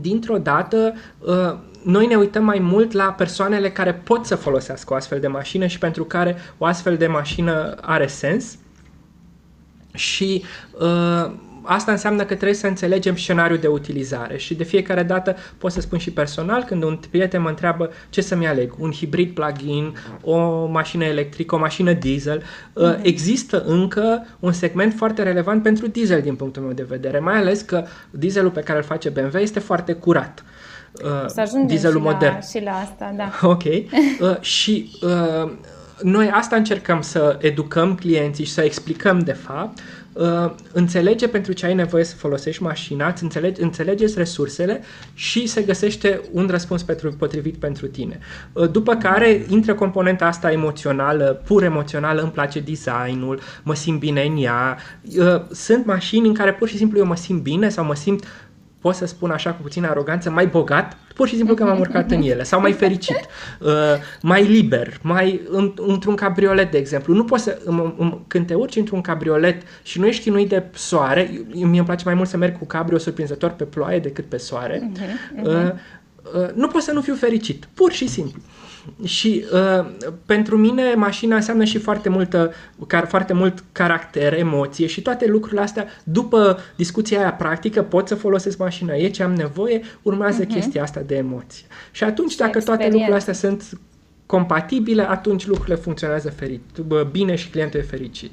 dintr-o dată uh, noi ne uităm mai mult la persoanele care pot să folosească o astfel de mașină și pentru care o astfel de mașină are sens și uh, asta înseamnă că trebuie să înțelegem scenariul de utilizare și de fiecare dată pot să spun și personal, când un prieten mă întreabă ce să-mi aleg, un hibrid plug-in, o mașină electrică, o mașină diesel, mm-hmm. există încă un segment foarte relevant pentru diesel din punctul meu de vedere, mai ales că dieselul pe care îl face B M W este foarte curat. Să ajungem dieselul și, modern. La, și la asta, da. Ok. uh, și... Uh, Noi asta încercăm să educăm clienții și să explicăm, de fapt, uh, înțelege pentru ce ai nevoie să folosești mașina, îți înțelege, înțelegeți resursele și se găsește un răspuns pentru, potrivit pentru tine. Uh, după care intră componenta asta emoțională, pur emoțională, îmi place designul, mă simt bine în ea. Uh, sunt mașini în care pur și simplu eu mă simt bine sau mă simt, pot să spun așa cu puțină aroganță, mai bogat, pur și simplu că m-am urcat în ele, sau mai fericit, uh, mai liber, mai în, într-un cabriolet, de exemplu. Nu poți să, um, um, când te urci într-un cabriolet și nu ești chinuit de soare, mie îmi place mai mult să merg cu cabrio surprinzător pe ploaie decât pe soare, uh, uh, nu pot să nu fiu fericit, pur și simplu. Și uh, pentru mine mașina înseamnă și foarte, multă, car, foarte mult caracter, emoție și toate lucrurile astea, după discuția aia practică, pot să folosesc mașina, e ce am nevoie, urmează uh-huh. chestia asta de emoție. Și atunci, și dacă experiență. Toate lucrurile astea sunt compatibile, atunci lucrurile funcționează ferit, bine și clientul e fericit.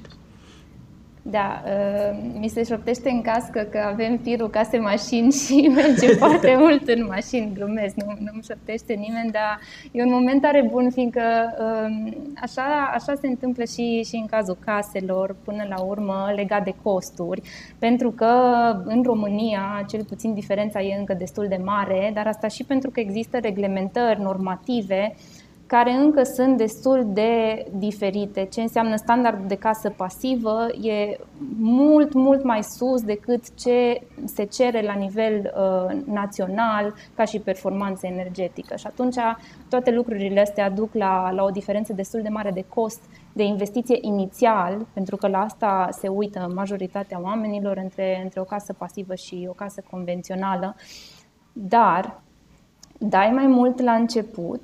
Da, uh, mi se șoptește în cască că avem firul case mașini și merge foarte mult în mașini, glumesc, nu, nu-mi șoptește nimeni, dar e un moment tare bun, fiindcă uh, așa, așa se întâmplă și, și în cazul caselor, până la urmă, legat de costuri, pentru că în România, cel puțin, diferența e încă destul de mare, dar asta și pentru că există reglementări normative care încă sunt destul de diferite. Ce înseamnă standardul de casă pasivă e mult, mult mai sus decât ce se cere la nivel uh, național ca și performanță energetică. Și atunci toate lucrurile astea duc la, la o diferență destul de mare de cost, de investiție inițial, pentru că la asta se uită majoritatea oamenilor între, între o casă pasivă și o casă convențională. Dar dai mai mult la început.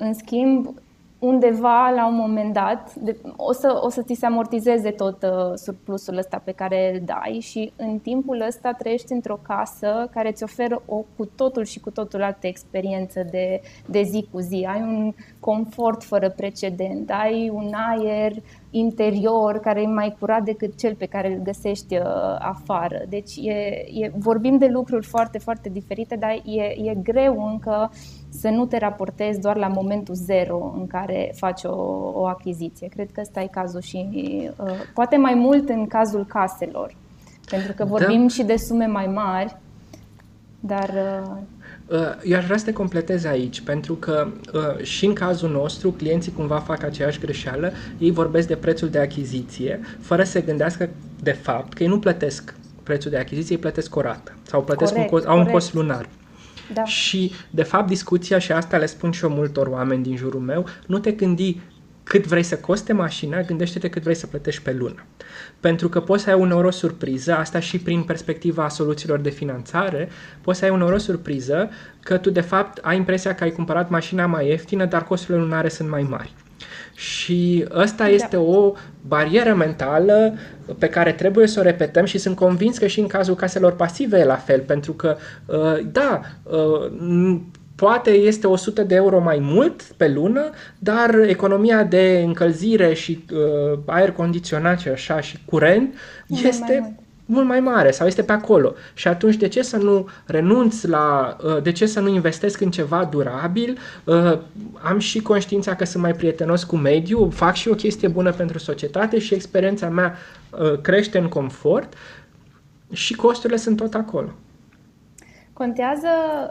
În schimb, undeva, la un moment dat, de, o, să, o să ți se amortizeze tot uh, surplusul ăsta pe care îl dai și în timpul ăsta trăiești într-o casă care îți oferă o cu totul și cu totul altă experiență de, de zi cu zi. Ai un confort fără precedent, ai un aer interior care e mai curat decât cel pe care îl găsești uh, afară. Deci e, e, vorbim de lucruri foarte, foarte diferite, dar e, e greu încă să nu te raportezi doar la momentul zero în care faci o, o achiziție. Cred că ăsta e cazul și uh, poate mai mult în cazul caselor, pentru că vorbim da. și de sume mai mari, dar... Uh... Eu aș vrea să te completez aici, pentru că uh, și în cazul nostru clienții cumva fac aceeași greșeală, ei vorbesc de prețul de achiziție, fără să se gândească de fapt că ei nu plătesc prețul de achiziție, ei plătesc o rată sau plătesc corect, un cost, au un cost lunar. Da. Și de fapt discuția, și asta le spun și eu multor oameni din jurul meu, nu te gândi cât vrei să coste mașina, gândește-te cât vrei să plătești pe lună. Pentru că poți să ai uneori o surpriză, asta și prin perspectiva soluțiilor de finanțare, poți să ai uneori o surpriză că tu de fapt ai impresia că ai cumpărat mașina mai ieftină, dar costurile lunare sunt mai mari. Și ăsta da. este o barieră mentală pe care trebuie să o repetăm și sunt convins că și în cazul caselor pasive e la fel, pentru că, da, poate este o sută de euro mai mult pe lună, dar economia de încălzire și uh, aer condiționat și așa și curent mult este mai mult mai mare sau este pe acolo. Și atunci de ce să nu renunț la, uh, de ce să nu investesc în ceva durabil? Uh, am și conștiința că sunt mai prietenos cu mediul, fac și o chestie bună pentru societate și experiența mea uh, crește în confort și costurile sunt tot acolo. Contează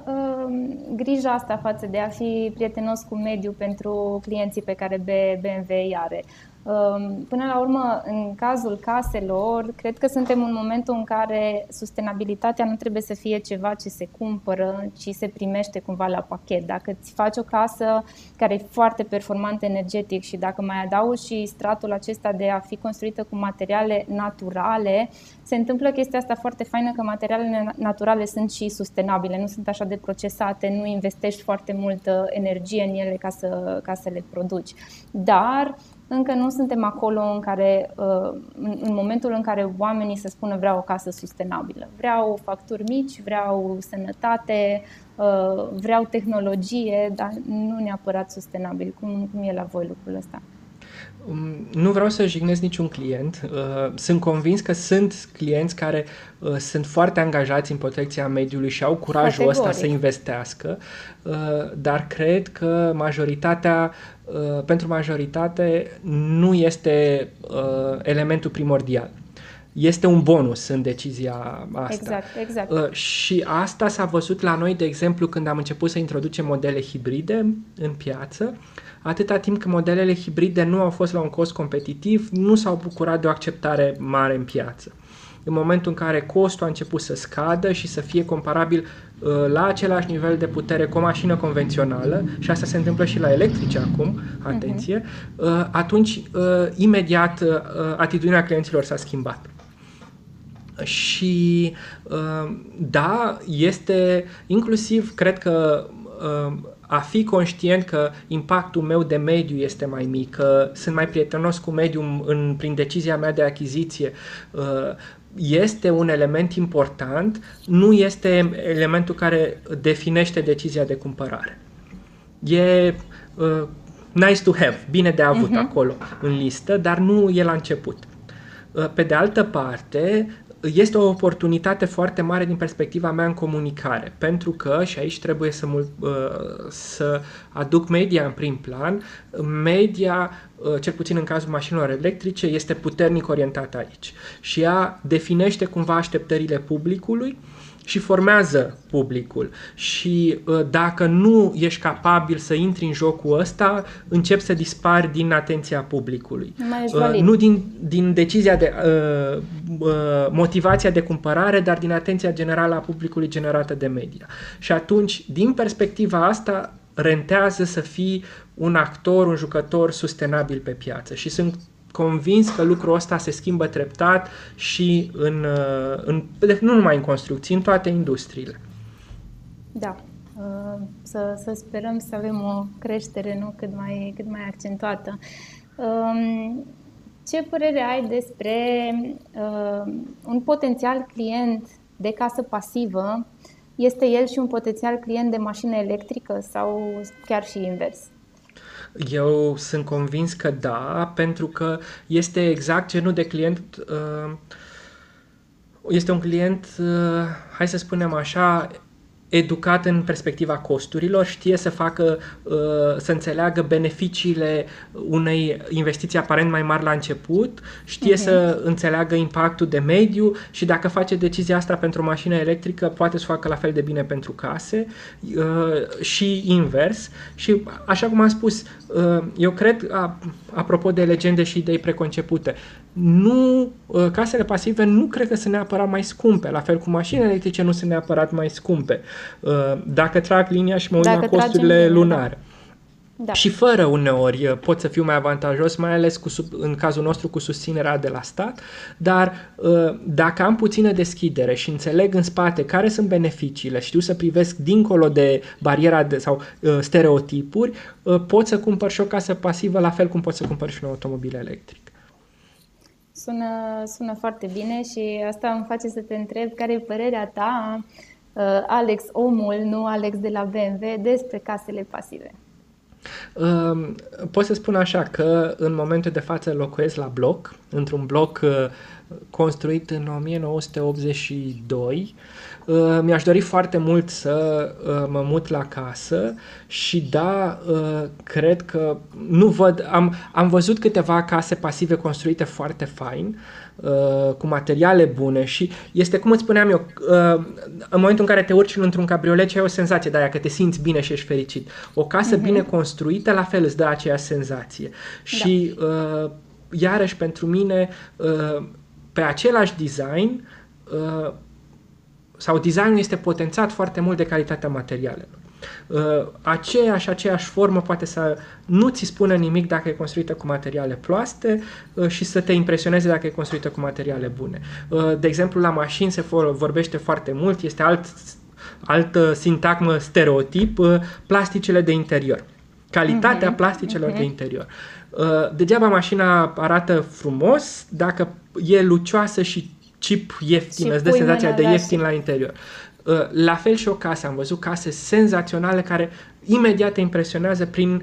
uh, grija asta față de a fi prietenos cu mediul pentru clienții pe care B M W îi are. Uh, până la urmă, în cazul caselor, cred că suntem în momentul în care sustenabilitatea nu trebuie să fie ceva ce se cumpără, ci se primește cumva la pachet. Dacă îți faci o casă care e foarte performantă energetic și dacă mai adaugi și stratul acesta de a fi construită cu materiale naturale, se întâmplă chestia asta foarte faină, că materialele naturale sunt și sustenabile, nu sunt așa de procesate, nu investești foarte multă energie în ele ca să, ca să le produci. Dar încă nu suntem acolo în care, în momentul în care oamenii să spună vreau o casă sustenabilă. Vreau facturi mici, vreau sănătate, vreau tehnologie, dar nu neapărat sustenabil. Cum, cum e la voi lucrul ăsta? Nu vreau să jignesc niciun client. Sunt convins că sunt clienți care sunt foarte angajați în protecția mediului și au curajul Categoric. ăsta să investească, dar cred că majoritatea, pentru majoritate nu este elementul primordial. Este un bonus în decizia asta. Exact, exact. Uh, și asta s-a văzut la noi, de exemplu, când am început să introducem modele hibride în piață. Atâta timp cât modelele hibride nu au fost la un cost competitiv, nu s-au bucurat de o acceptare mare în piață. În momentul în care costul a început să scadă și să fie comparabil uh, la același nivel de putere cu o mașină convențională, și asta se întâmplă și la electrice acum, atenție, uh, atunci uh, imediat uh, atitudinea clienților s-a schimbat. Și da, este inclusiv, cred că a fi conștient că impactul meu de mediu este mai mic, că sunt mai prietenos cu mediul în, prin decizia mea de achiziție, este un element important, nu este elementul care definește decizia de cumpărare. E nice to have, bine de avut uh-huh. acolo în listă, dar nu e la început. Pe de altă parte, este o oportunitate foarte mare din perspectiva mea în comunicare, pentru că, și aici trebuie să, mul, să aduc media în prim plan, media, cel puțin în cazul mașinilor electrice, este puternic orientată aici și ea definește cumva așteptările publicului și formează publicul și dacă nu ești capabil să intri în jocul ăsta, începi să dispari din atenția publicului. Nu, nu din, din decizia de uh, uh, motivația de cumpărare, dar din atenția generală a publicului generată de media. Și atunci, din perspectiva asta, rentează să fii un actor, un jucător sustenabil pe piață și sunt convins că lucrul ăsta se schimbă treptat și în, în, nu numai în construcții, în toate industriile. Da. Să, să sperăm să avem o creștere, nu? Cât mai, cât mai accentuată. Ce părere ai despre un potențial client de casă pasivă? Este el și un potențial client de mașină electrică sau chiar și invers? Eu sunt convins că da, pentru că este exact genul de client, este un client, hai să spunem așa, educat în perspectiva costurilor, știe să facă, să înțeleagă beneficiile unei investiții aparent mai mari la început, știe okay. să înțeleagă impactul de mediu și dacă face decizia asta pentru o mașină electrică, poate să facă la fel de bine pentru case și invers. Și așa cum am spus, eu cred, apropo de legende și idei preconcepute, nu, casele pasive nu cred că sunt neapărat mai scumpe, la fel cum mașinile electrice nu sunt neapărat mai scumpe. Dacă trag linia și mă uit la costurile lunare. Da. Și fără uneori pot să fiu mai avantajos, mai ales cu sub, în cazul nostru cu susținerea de la stat, dar dacă am puțină deschidere și înțeleg în spate care sunt beneficiile, știu să privesc dincolo de bariera de, sau stereotipuri, pot să cumpăr și o casă pasivă, la fel cum pot să cumpăr și un automobil electric. Sună, sună foarte bine și asta îmi face să te întreb care e părerea ta, Alex, omul, nu Alex de la B M W, despre casele pasive. Uh, pot să spun așa că în momentul de față locuiesc la bloc, într-un bloc uh, construit în o mie nouă sute optzeci și doi. Uh, mi-aș dori foarte mult să uh, mă mut la casă și da, uh, cred că nu văd, am, am văzut câteva case pasive construite foarte fain, uh, cu materiale bune și este, cum îți spuneam eu, uh, în momentul în care te urci într-un cabriolet ai o senzație de aia că te simți bine și ești fericit. O casă uh-huh. bine construită la fel îți dă aceeași senzație. Da. Și uh, iarăși pentru mine uh, pe același design uh, sau designul este potențat foarte mult de calitatea materialelor. Uh, aceeași, aceeași formă poate să nu ți spună nimic dacă e construită cu materiale proaste uh, și să te impresioneze dacă e construită cu materiale bune. Uh, de exemplu, la mașini se vorbește foarte mult, este alt, altă sintagmă, stereotip, uh, plasticele de interior. Calitatea uh-huh. plasticelor uh-huh. de interior. Degeaba mașina arată frumos dacă e lucioasă și chip ieftin, îți dă senzația de ieftin la interior. La fel și o casă. Am văzut case senzaționale care imediat te impresionează prin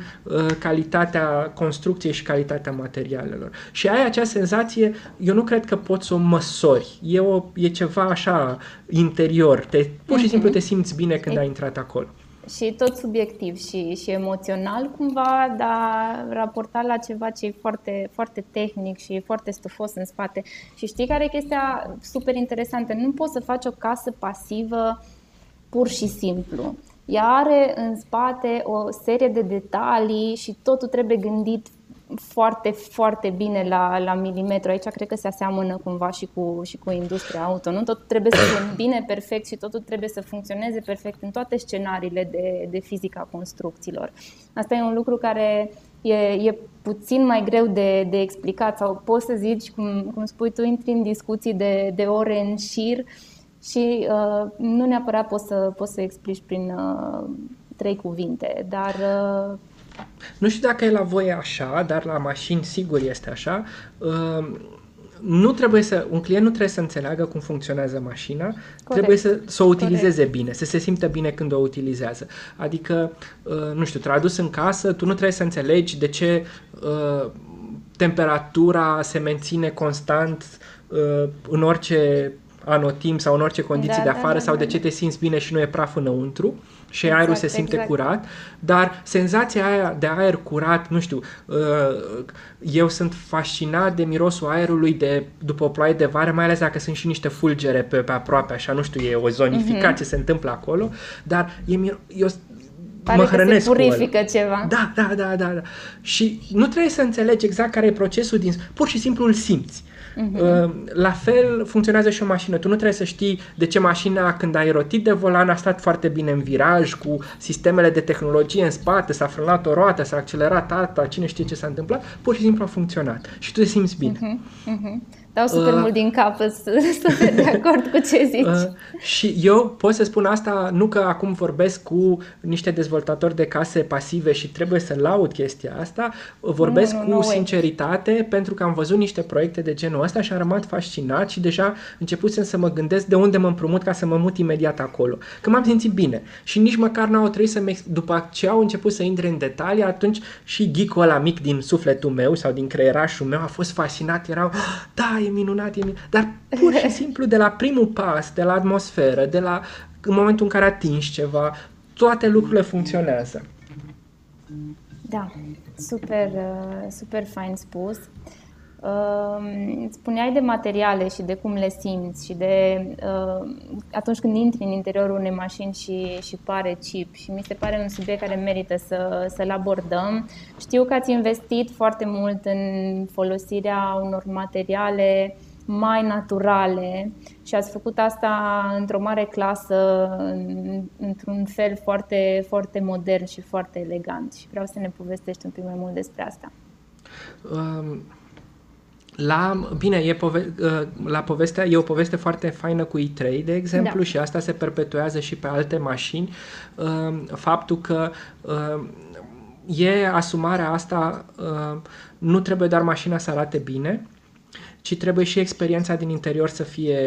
calitatea construcției și calitatea materialelor. Și ai acea senzație, eu nu cred că poți să o măsori. E, o, e ceva așa interior. Te, pur și simplu te simți bine când ai intrat acolo. Și tot subiectiv și, și emoțional cumva, dar raportat la ceva ce e foarte, foarte tehnic și foarte stufos în spate. Și știi care e chestia super interesantă? Nu poți să faci o casă pasivă pur și simplu. Ea are în spate o serie de detalii și totul trebuie gândit foarte, foarte bine la, la milimetru. Aici cred că se aseamănă cumva și cu, și cu industria auto, nu? Totul trebuie să fie bine, perfect și totul trebuie să funcționeze perfect în toate scenariile de, de fizica construcțiilor. Asta e un lucru care e, e puțin mai greu de, de explicat sau poți să zici, cum, cum spui tu, intri în discuții de, de ore în șir și uh, nu neapărat poți să, poți să explici prin uh, trei cuvinte, dar... Uh, Nu știu dacă e la voi așa, dar la mașini sigur este așa. Nu trebuie să, un client nu trebuie să înțeleagă cum funcționează mașina, Corect. trebuie să, să o utilizeze Corect. bine, să se simtă bine când o utilizează. Adică, nu știu, tradus în casă, tu nu trebuie să înțelegi de ce temperatura se menține constant în orice anotimp sau în orice condiții da, de afară da, da, sau de ce te simți bine și nu e praf înăuntru. Și aerul exact, se simte exact. curat, dar senzația aia de aer curat, nu știu, eu sunt fascinat de mirosul aerului de, după o ploaie de vară, mai ales dacă sunt și niște fulgere pe, pe aproape, așa, nu știu, e o zonificație, mm-hmm. se întâmplă acolo, dar e mir- eu Pare mă hrănesc cu ceva. Da, da, da, da, da. Și nu trebuie să înțelegi exact care e procesul, din, pur și simplu îl simți. Uh-huh. La fel funcționează și o mașină. Tu nu trebuie să știi de ce mașina, când ai rotit de volan, a stat foarte bine în viraj, cu sistemele de tehnologie în spate, s-a frânat o roată, s-a accelerat alta, cine știe ce s-a întâmplat, pur și simplu a funcționat și tu te simți bine. Uh-huh. Uh-huh. Dau super uh, mult din cap, sunt de acord cu ce zici. Uh, și eu pot să spun asta, nu că acum vorbesc cu niște dezvoltatori de case pasive și trebuie să laud chestia asta, vorbesc nu, nu, cu nu, sinceritate nu. pentru că am văzut niște proiecte de genul ăsta și am rămas fascinat și deja începusem să mă gândesc de unde mă împrumut ca să mă mut imediat acolo. Că m-am simțit bine și nici măcar n-au trebuit să mi- după ce au început să intre în detalii, atunci și geek-ul ăla mic din sufletul meu sau din creierașul meu a fost fascinat, erau, da, e minunat, e minunat, dar pur și simplu de la primul pas, de la atmosferă, de la în momentul în care atingi ceva, toate lucrurile funcționează. Da, super, super fain spus. Spuneai de materiale și de cum le simți și de atunci când intri în interiorul unei mașini și, și pare cheap, și mi se pare un subiect care merită să, să-l abordăm. Știu că ați investit foarte mult în folosirea unor materiale mai naturale și ați făcut asta într-o mare clasă, într-un fel foarte, foarte modern și foarte elegant, și vreau să ne povestești un pic mai mult despre asta. Um... La, bine, e pove- la povestea, e o poveste foarte faină cu i trei, de exemplu, da. Și asta se perpetuează și pe alte mașini. Faptul că e asumarea asta, nu trebuie doar mașina să arate bine, ci trebuie și experiența din interior să fie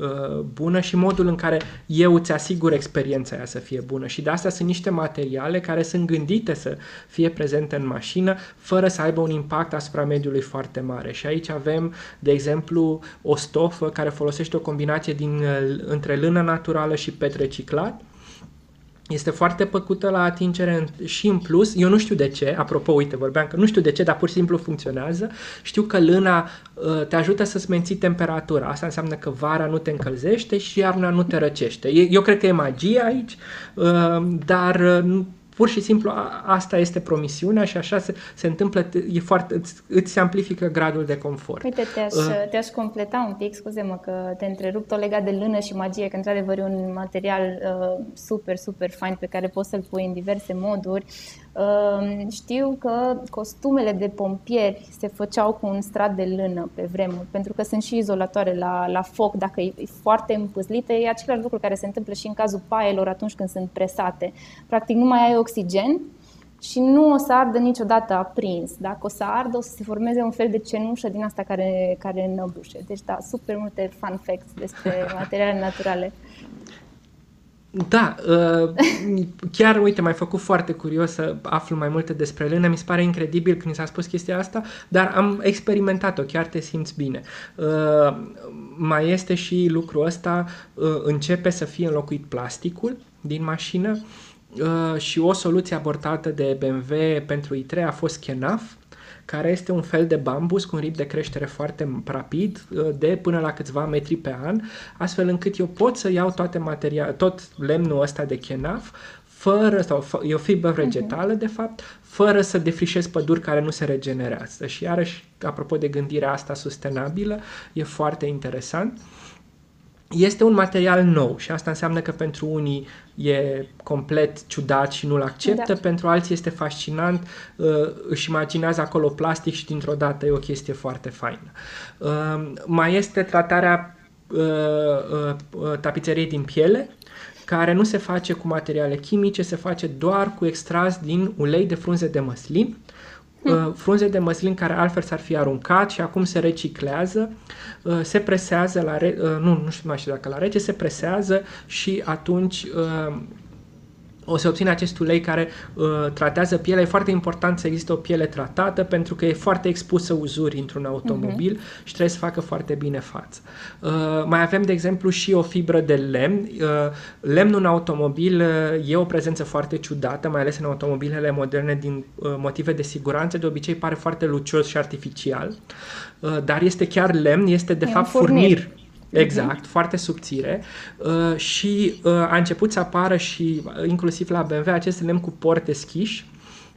uh, bună și modul în care eu îți asigur experiența aia să fie bună. Și de asta sunt niște materiale care sunt gândite să fie prezente în mașină, fără să aibă un impact asupra mediului foarte mare. Și aici avem, de exemplu, o stofă care folosește o combinație din, între lână naturală și pet reciclat. Este foarte plăcută la atingere și, în plus, eu nu știu de ce, apropo, uite, vorbeam că nu știu de ce, dar pur și simplu funcționează. Știu că lâna te ajută să-ți menții temperatura. Asta înseamnă că vara nu te încălzește și iarna nu te răcește. Eu cred că e magie aici, dar pur și simplu asta este promisiunea și așa se, se întâmplă, e foarte, îți se amplifică gradul de confort. Uite, te-aș, uh. te-aș completa un pic, scuze-mă că te întrerup, o legat de lână și magie, că într-adevăr e un material uh, super, super fain pe care poți să-l pui în diverse moduri. Uh, știu că costumele de pompieri se făceau cu un strat de lână pe vremuri, pentru că sunt și izolatoare la, la foc, dacă e foarte împâzlită. E același lucru care se întâmplă și în cazul paielor atunci când sunt presate. Practic nu mai ai oxigen și nu o să ardă niciodată aprins. Dacă o să ardă, o să se formeze un fel de cenușă din asta care, care înnăbușe. Deci da, super multe fun facts despre materiale naturale. Da, chiar, uite, m-ai făcut foarte curios să aflu mai multe despre lână, mi se pare incredibil când mi s-a spus chestia asta, dar am experimentat-o, chiar te simți bine. Mai este și lucrul ăsta, începe să fie înlocuit plasticul din mașină și o soluție abordată de B M W pentru i trei a fost Kenaf, care este un fel de bambus cu un ritm de creștere foarte rapid, de până la câțiva metri pe an, astfel încât eu pot să iau toate materia- tot lemnul ăsta de Kenaf, fără, sau e o fibră vegetală, de fapt, fără să defrișez păduri care nu se regenerează. Și iarăși, apropo de gândirea asta sustenabilă, e foarte interesant. Este un material nou și asta înseamnă că pentru unii e complet ciudat și nu-l acceptă, da. Pentru alții este fascinant, își imaginează acolo plastic și dintr-o dată e o chestie foarte faină. Mai este tratarea tapiserii din piele, care nu se face cu materiale chimice, se face doar cu extras din ulei de frunze de măslin. Frunze de măslin care altfel s-ar fi aruncat și acum se reciclează, se presează la re... nu, nu știu mai știu dacă la rece, se presează și atunci o să obține acest ulei care tratează pielea. E foarte important să existe o piele tratată pentru că e foarte expusă uzurii într-un automobil, uh-huh. Și trebuie să facă foarte bine față. Mai avem, de exemplu, și o fibră de lemn. Lemnul în automobil e o prezență foarte ciudată, mai ales în automobilele moderne, din motive de siguranță. De obicei pare foarte lucios și artificial, dar este chiar lemn, este de e fapt furnir. furnir. Exact, mm-hmm. Foarte subțire uh, și uh, a început să apară și inclusiv la B M W acest lemn cu pori deschiși,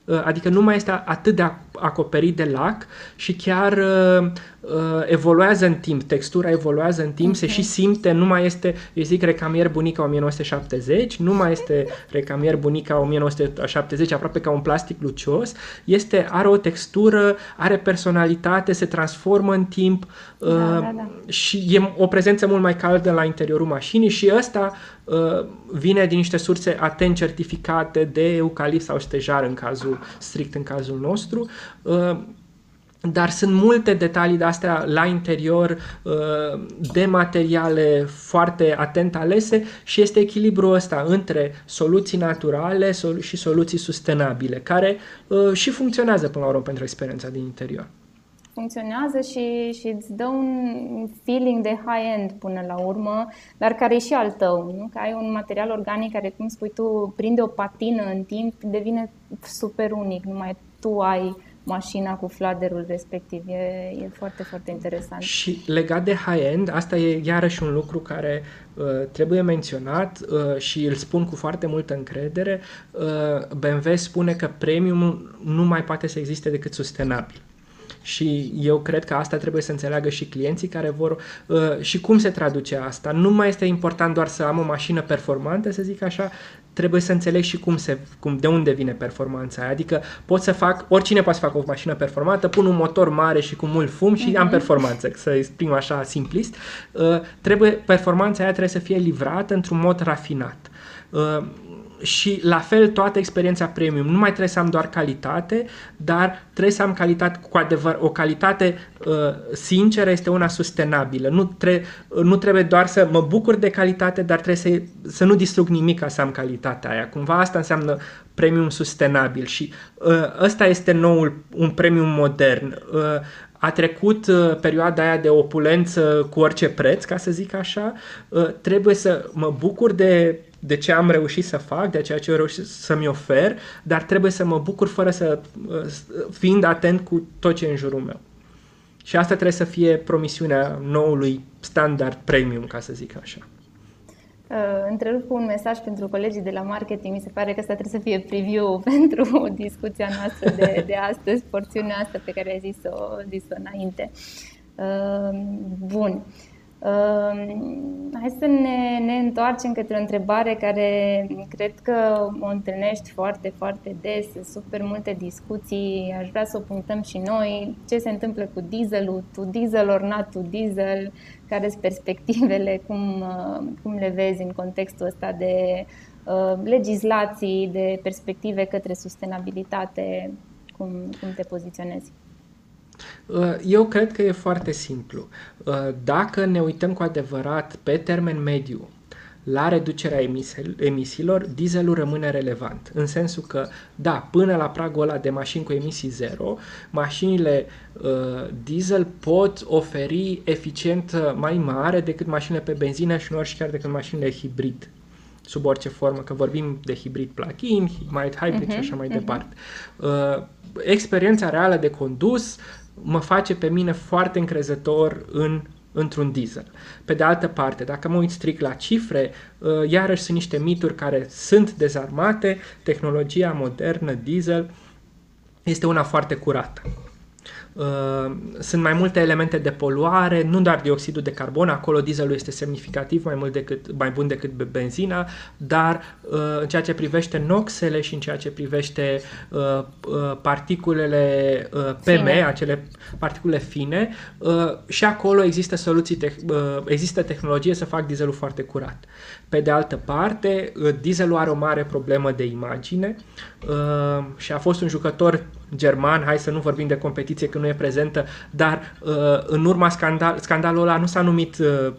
uh, adică nu mai este atât de acoperit de lac și chiar uh, uh, evoluează în timp, textura evoluează în timp, okay. Se și simte, nu mai este, eu zic, Recamier Bunica o mie nouă sute șaptezeci, nu mai este Recamier Bunica o mie nouă sute șaptezeci, aproape ca un plastic lucios, este, are o textură, are personalitate, se transformă în timp, da, uh, da, da. Și e o prezență mult mai caldă la interiorul mașinii și ăsta uh, vine din niște surse atent certificate de eucalipt sau stejar în cazul, strict în cazul nostru. Dar sunt multe detalii de astea la interior, de materiale foarte atent alese și este echilibrul ăsta între soluții naturale și soluții sustenabile, care și funcționează până la urmă pentru experiența din interior. funcționează și, și îți dă un feeling de high-end până la urmă, dar care e și al tău, nu? Că ai un material organic care, cum spui tu, prinde o patină în timp, devine super unic, numai tu ai mașina cu fladerul respectiv. E, e foarte, foarte interesant. Și legat de high-end, asta e iarăși un lucru care uh, trebuie menționat uh, și îl spun cu foarte multă încredere. Uh, B M W spune că premium nu mai poate să existe decât sustenabil. Și eu cred că asta trebuie să înțeleagă și clienții care vor... Uh, și cum se traduce asta? Nu mai este important doar să am o mașină performantă, să zic așa, trebuie să înțeleg și cum se, cum, de unde vine performanța aia. Adică pot să fac, oricine poate să facă o mașină performantă, pun un motor mare și cu mult fum și mm-hmm. am performanță, să exprim așa simplist. Uh, trebuie, performanța aia trebuie să fie livrată într-un mod rafinat. Uh, Și la fel toată experiența premium. Nu mai trebuie să am doar calitate, dar trebuie să am calitate cu adevăr. O calitate uh, sinceră este una sustenabilă. Nu, tre- nu trebuie doar să mă bucur de calitate, dar trebuie să, să nu distrug nimic ca să am calitatea aia. Cumva asta înseamnă premium sustenabil și uh, ăsta este noul, un premium modern. Uh, A trecut uh, perioada aia de opulență cu orice preț, ca să zic așa. Uh, trebuie să mă bucur de, de ce am reușit să fac, de ceea ce am reușit să-mi ofer, dar trebuie să mă bucur fără să uh, fiind atent cu tot ce e în jurul meu. Și asta trebuie să fie promisiunea noului standard premium, ca să zic așa. Uh, întrerup cu un mesaj pentru colegii de la marketing. Mi se pare că asta trebuie să fie preview pentru discuția noastră de, de astăzi, porțiunea asta pe care ai zis-o, zis-o înainte. Uh, bun. Uh, hai să ne, ne întoarcem către o întrebare care cred că o întâlnești foarte, foarte des, super multe discuții. Aș vrea să o punctăm și noi. Ce se întâmplă cu dieselul? To diesel or not to diesel? Care sunt perspectivele? Cum, cum le vezi în contextul ăsta de uh, legislații, de perspective către sustenabilitate? Cum, cum te poziționezi? Eu cred că e foarte simplu. Dacă ne uităm cu adevărat pe termen mediu la reducerea emisiilor, dieselul rămâne relevant. În sensul că, da, până la pragul ăla de mașini cu emisii zero, mașinile diesel pot oferi eficiență mai mare decât mașinile pe benzină și uneori și chiar decât mașinile hibrid, sub orice formă, că vorbim de hibrid plug-in, hybrid uh-huh, și așa mai uh-huh. departe. Experiența reală de condus mă face pe mine foarte încrezător în, într-un diesel. Pe de altă parte, dacă mă uit strict la cifre, iarăși sunt niște mituri care sunt dezarmate. Tehnologia modernă diesel este una foarte curată. Sunt mai multe elemente de poluare, nu doar dioxidul de carbon, acolo dieselul este semnificativ mai mult decât, mai bun decât benzina, dar în ceea ce privește noxele și în ceea ce privește particulele P M, fine. acele particule fine, și acolo există soluții, există tehnologie să fac dieselul foarte curat. Pe de altă parte, dieselul are o mare problemă de imagine și a fost un jucător german, hai să nu vorbim de competiție că nu e prezentă, dar uh, în urma scandal, scandalul ăla nu s-a numit uh,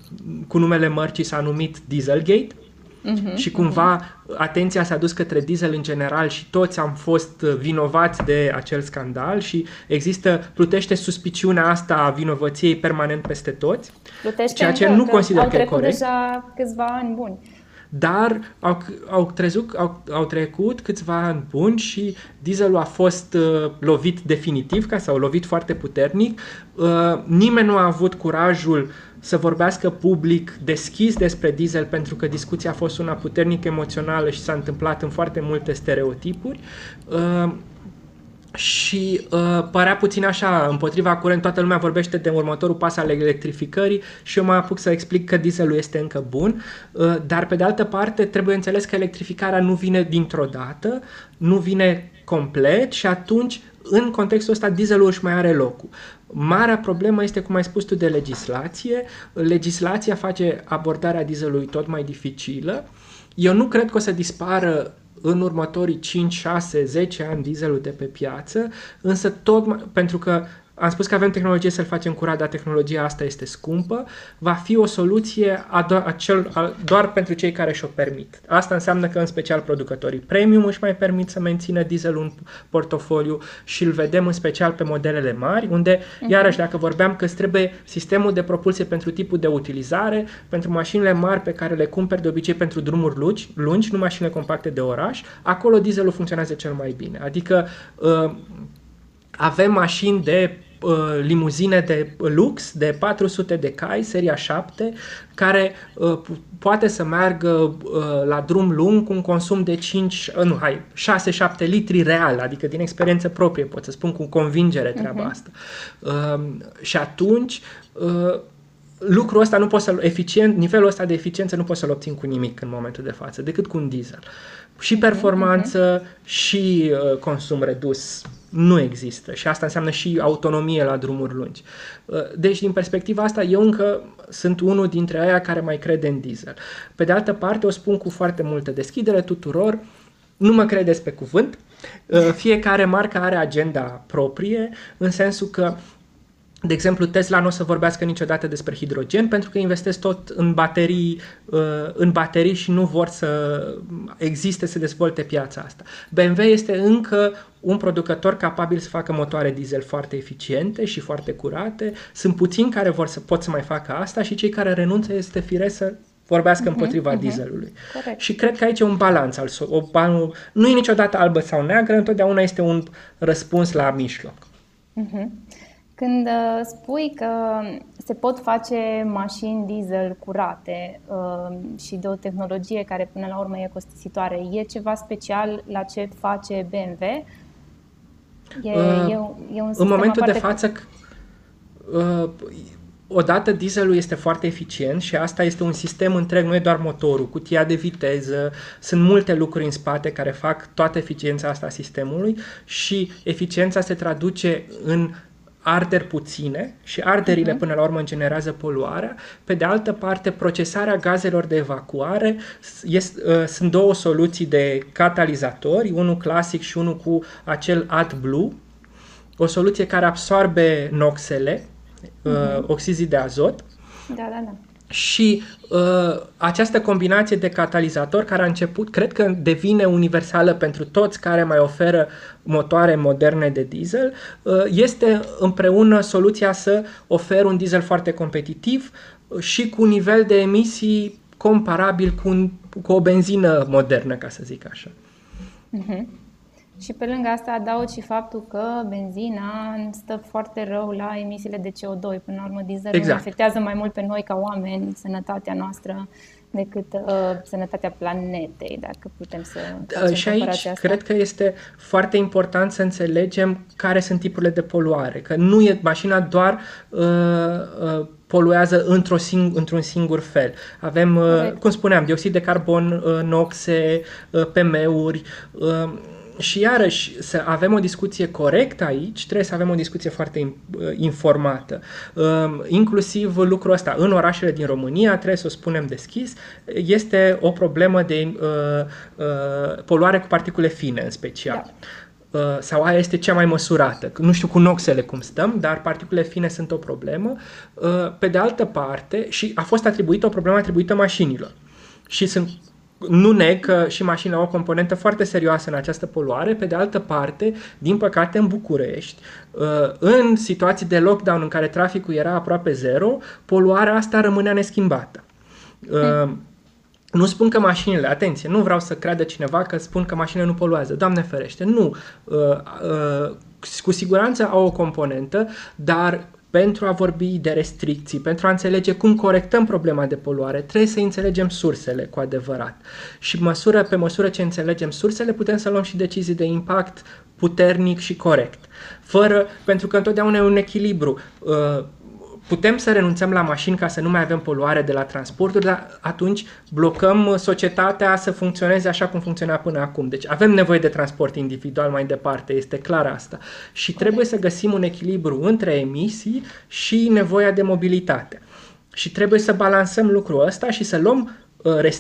cu numele mărcii, s-a numit Dieselgate uh-huh, și cumva uh-huh. atenția s-a dus către diesel în general și toți am fost vinovați de acel scandal și există, plutește suspiciunea asta a vinovăției permanent peste toți, plutește ceea ce nu consider că e corect. Au trecut deja câțiva ani buni. Dar au, au, trezuc, au, au trecut câțiva ani buni și dieselul a fost uh, lovit definitiv, ca s-au lovit foarte puternic. Uh, nimeni nu a avut curajul să vorbească public deschis despre diesel pentru că discuția a fost una puternic emoțională și s-a întâmplat în foarte multe stereotipuri. Uh, Și uh, părea puțin așa, împotriva curent, toată lumea vorbește de următorul pas al electrificării și eu mă apuc să explic că dieselul este încă bun, uh, dar pe de altă parte trebuie înțeles că electrificarea nu vine dintr-o dată, nu vine complet și atunci în contextul ăsta dieselul își mai are locul. Marea problemă este, cum ai spus tu, de legislație. Legislația face abordarea dieselului tot mai dificilă. Eu nu cred că o să dispară în următorii cinci, șase, zece ani dieselul de pe piață, însă tot mai, pentru că Am spus că avem tehnologie să-l facem curat, dar tehnologia asta este scumpă. Va fi o soluție a do- a cel, a, doar pentru cei care și-o permit. Asta înseamnă că în special producătorii premium își mai permit să mențină dieselul în portofoliu și îl vedem în special pe modelele mari, unde, uh-huh. iarăși, dacă vorbeam că îți trebuie sistemul de propulsie pentru tipul de utilizare, pentru mașinile mari pe care le cumperi de obicei pentru drumuri lungi, lungi nu mașinile compacte de oraș, acolo dieselul funcționează cel mai bine. Adică uh, avem mașini de uh, limuzine de lux, de patru sute de cai, seria șapte, care uh, poate să meargă uh, la drum lung cu un consum de cinci, nu, hai, șase-șapte litri real, adică din experiență proprie, pot să spun cu convingere treaba uh-huh. asta. Uh, și atunci... Uh, lucrul ăsta nu poți să-l eficient, nivelul ăsta de eficiență nu poți să-l obțin cu nimic în momentul de față, decât cu un diesel. Și performanță, uh-huh. și uh, consum redus nu există. Și asta înseamnă și autonomie la drumuri lungi. Uh, deci, din perspectiva asta, eu încă sunt unul dintre aia care mai crede în diesel. Pe de altă parte, o spun cu foarte multă deschidere tuturor, nu mă credeți pe cuvânt. Uh, fiecare marcă are agenda proprie, în sensul că, de exemplu, Tesla nu o să vorbească niciodată despre hidrogen pentru că investesc tot în baterii, în baterii și nu vor să existe, să dezvolte piața asta. B M W este încă un producător capabil să facă motoare diesel foarte eficiente și foarte curate. Sunt puțini care vor să pot să mai facă asta și cei care renunță este firesc să vorbească uh-huh, împotriva uh-huh. dieselului. Corect. Și cred că aici e un balanț. Al, o, o, nu e niciodată albă sau neagră, întotdeauna este un răspuns la mijloc. Uh-huh. Când spui că se pot face mașini diesel curate și de o tehnologie care până la urmă e costisitoare, e ceva special la ce face B M W? E, uh, e, e un în momentul de față, uh, odată dieselul este foarte eficient și asta este un sistem întreg, nu e doar motorul, cutia de viteză, sunt multe lucruri în spate care fac toată eficiența asta a sistemului și eficiența se traduce în arderi puține și arderile uh-huh. până la urmă generează poluarea. Pe de altă parte, procesarea gazelor de evacuare este, uh, sunt două soluții de catalizatori, unul clasic și unul cu acel AdBlue, o soluție care absorbe noxele, uh, uh-huh. oxizii de azot. Da, da, da. Și uh, această combinație de catalizator care a început, cred că devine universală pentru toți care mai oferă motoare moderne de diesel, uh, este împreună soluția să oferă un diesel foarte competitiv și cu un nivel de emisii comparabil cu, un, cu o benzină modernă, ca să zic așa. Uh-huh. Și pe lângă asta adaug și faptul că benzina stă foarte rău la emisiile de C O doi. Până la urmă, dieselul exact. Afectează mai mult pe noi ca oameni, sănătatea noastră, decât uh, sănătatea planetei, dacă putem să facem. Și aici asta. Cred că este foarte important să înțelegem care sunt tipurile de poluare. Că nu e mașina doar... Uh, uh, poluează într-o sing- într-un singur fel. Avem, uh, cum spuneam, dioxid de carbon, uh, noxe, uh, P M-uri... Uh, Și iarăși, să avem o discuție corectă aici, trebuie să avem o discuție foarte informată. Inclusiv lucrul ăsta, în orașele din România, trebuie să o spunem deschis, este o problemă de uh, uh, poluare cu particule fine, în special. Da. Sau aia este cea mai măsurată. Nu știu cu noxele cum stăm, dar particule fine sunt o problemă. Pe de altă parte, și a fost atribuită o problemă atribuită mașinilor. Și sunt... Nu neg că și mașina au o componentă foarte serioasă în această poluare. Pe de altă parte, din păcate, în București, în situații de lockdown în care traficul era aproape zero, poluarea asta rămânea neschimbată. Mm. Nu spun că mașinile, atenție, nu vreau să creadă cineva că spun că mașinile nu poluează. Doamne ferește, nu. Cu siguranță au o componentă, dar... Pentru a vorbi de restricții, pentru a înțelege cum corectăm problema de poluare, trebuie să înțelegem sursele cu adevărat. Și măsură, pe măsură ce înțelegem sursele, putem să luăm și decizii de impact puternic și corect. Fără, pentru că întotdeauna e un echilibru. Putem să renunțăm la mașini ca să nu mai avem poluare de la transporturi, dar atunci blocăm societatea să funcționeze așa cum funcționa până acum. Deci avem nevoie de transport individual mai departe, este clar asta. Și trebuie să găsim un echilibru între emisii și nevoia de mobilitate. Și trebuie să balansăm lucrul ăsta și să luăm,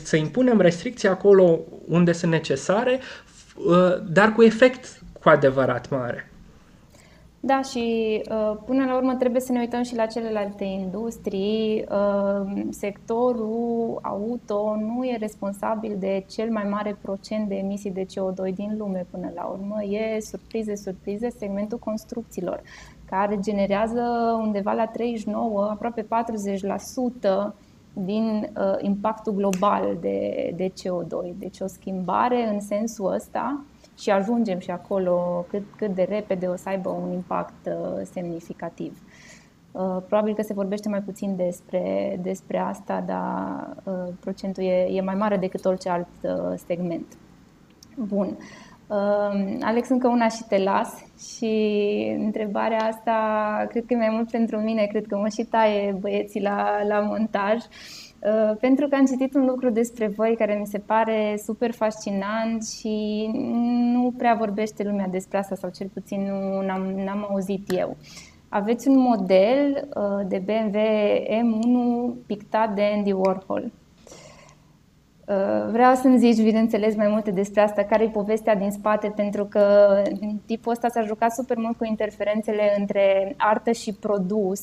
să impunem restricții acolo unde sunt necesare, dar cu efect cu adevărat mare. Da, și până la urmă trebuie să ne uităm și la celelalte industrii. Sectorul auto nu e responsabil de cel mai mare procent de emisii de C O doi din lume până la urmă. E, surprize, surprize, segmentul construcțiilor, care generează undeva la treizeci și nouă, aproape patruzeci la sută din impactul global de, de C O doi. Deci o schimbare în sensul ăsta. Și ajungem și acolo cât, cât de repede o să aibă un impact uh, semnificativ. Uh, probabil că se vorbește mai puțin despre, despre asta, dar uh, procentul e, e mai mare decât orice alt uh, segment. Bun. Uh, Alex, încă una și te las. Și întrebarea asta, cred că e mai mult pentru mine, cred că mă și taie băieții la, la montaj. Pentru că am citit un lucru despre voi care mi se pare super fascinant și nu prea vorbește lumea despre asta, sau cel puțin nu n-am, n-am auzit eu. Aveți un model de B M W M unu pictat de Andy Warhol. Vreau să-mi zici, bineînțeles, mai multe despre asta, care e povestea din spate, pentru că tipul ăsta s-a jucat super mult cu interferențele între artă și produs.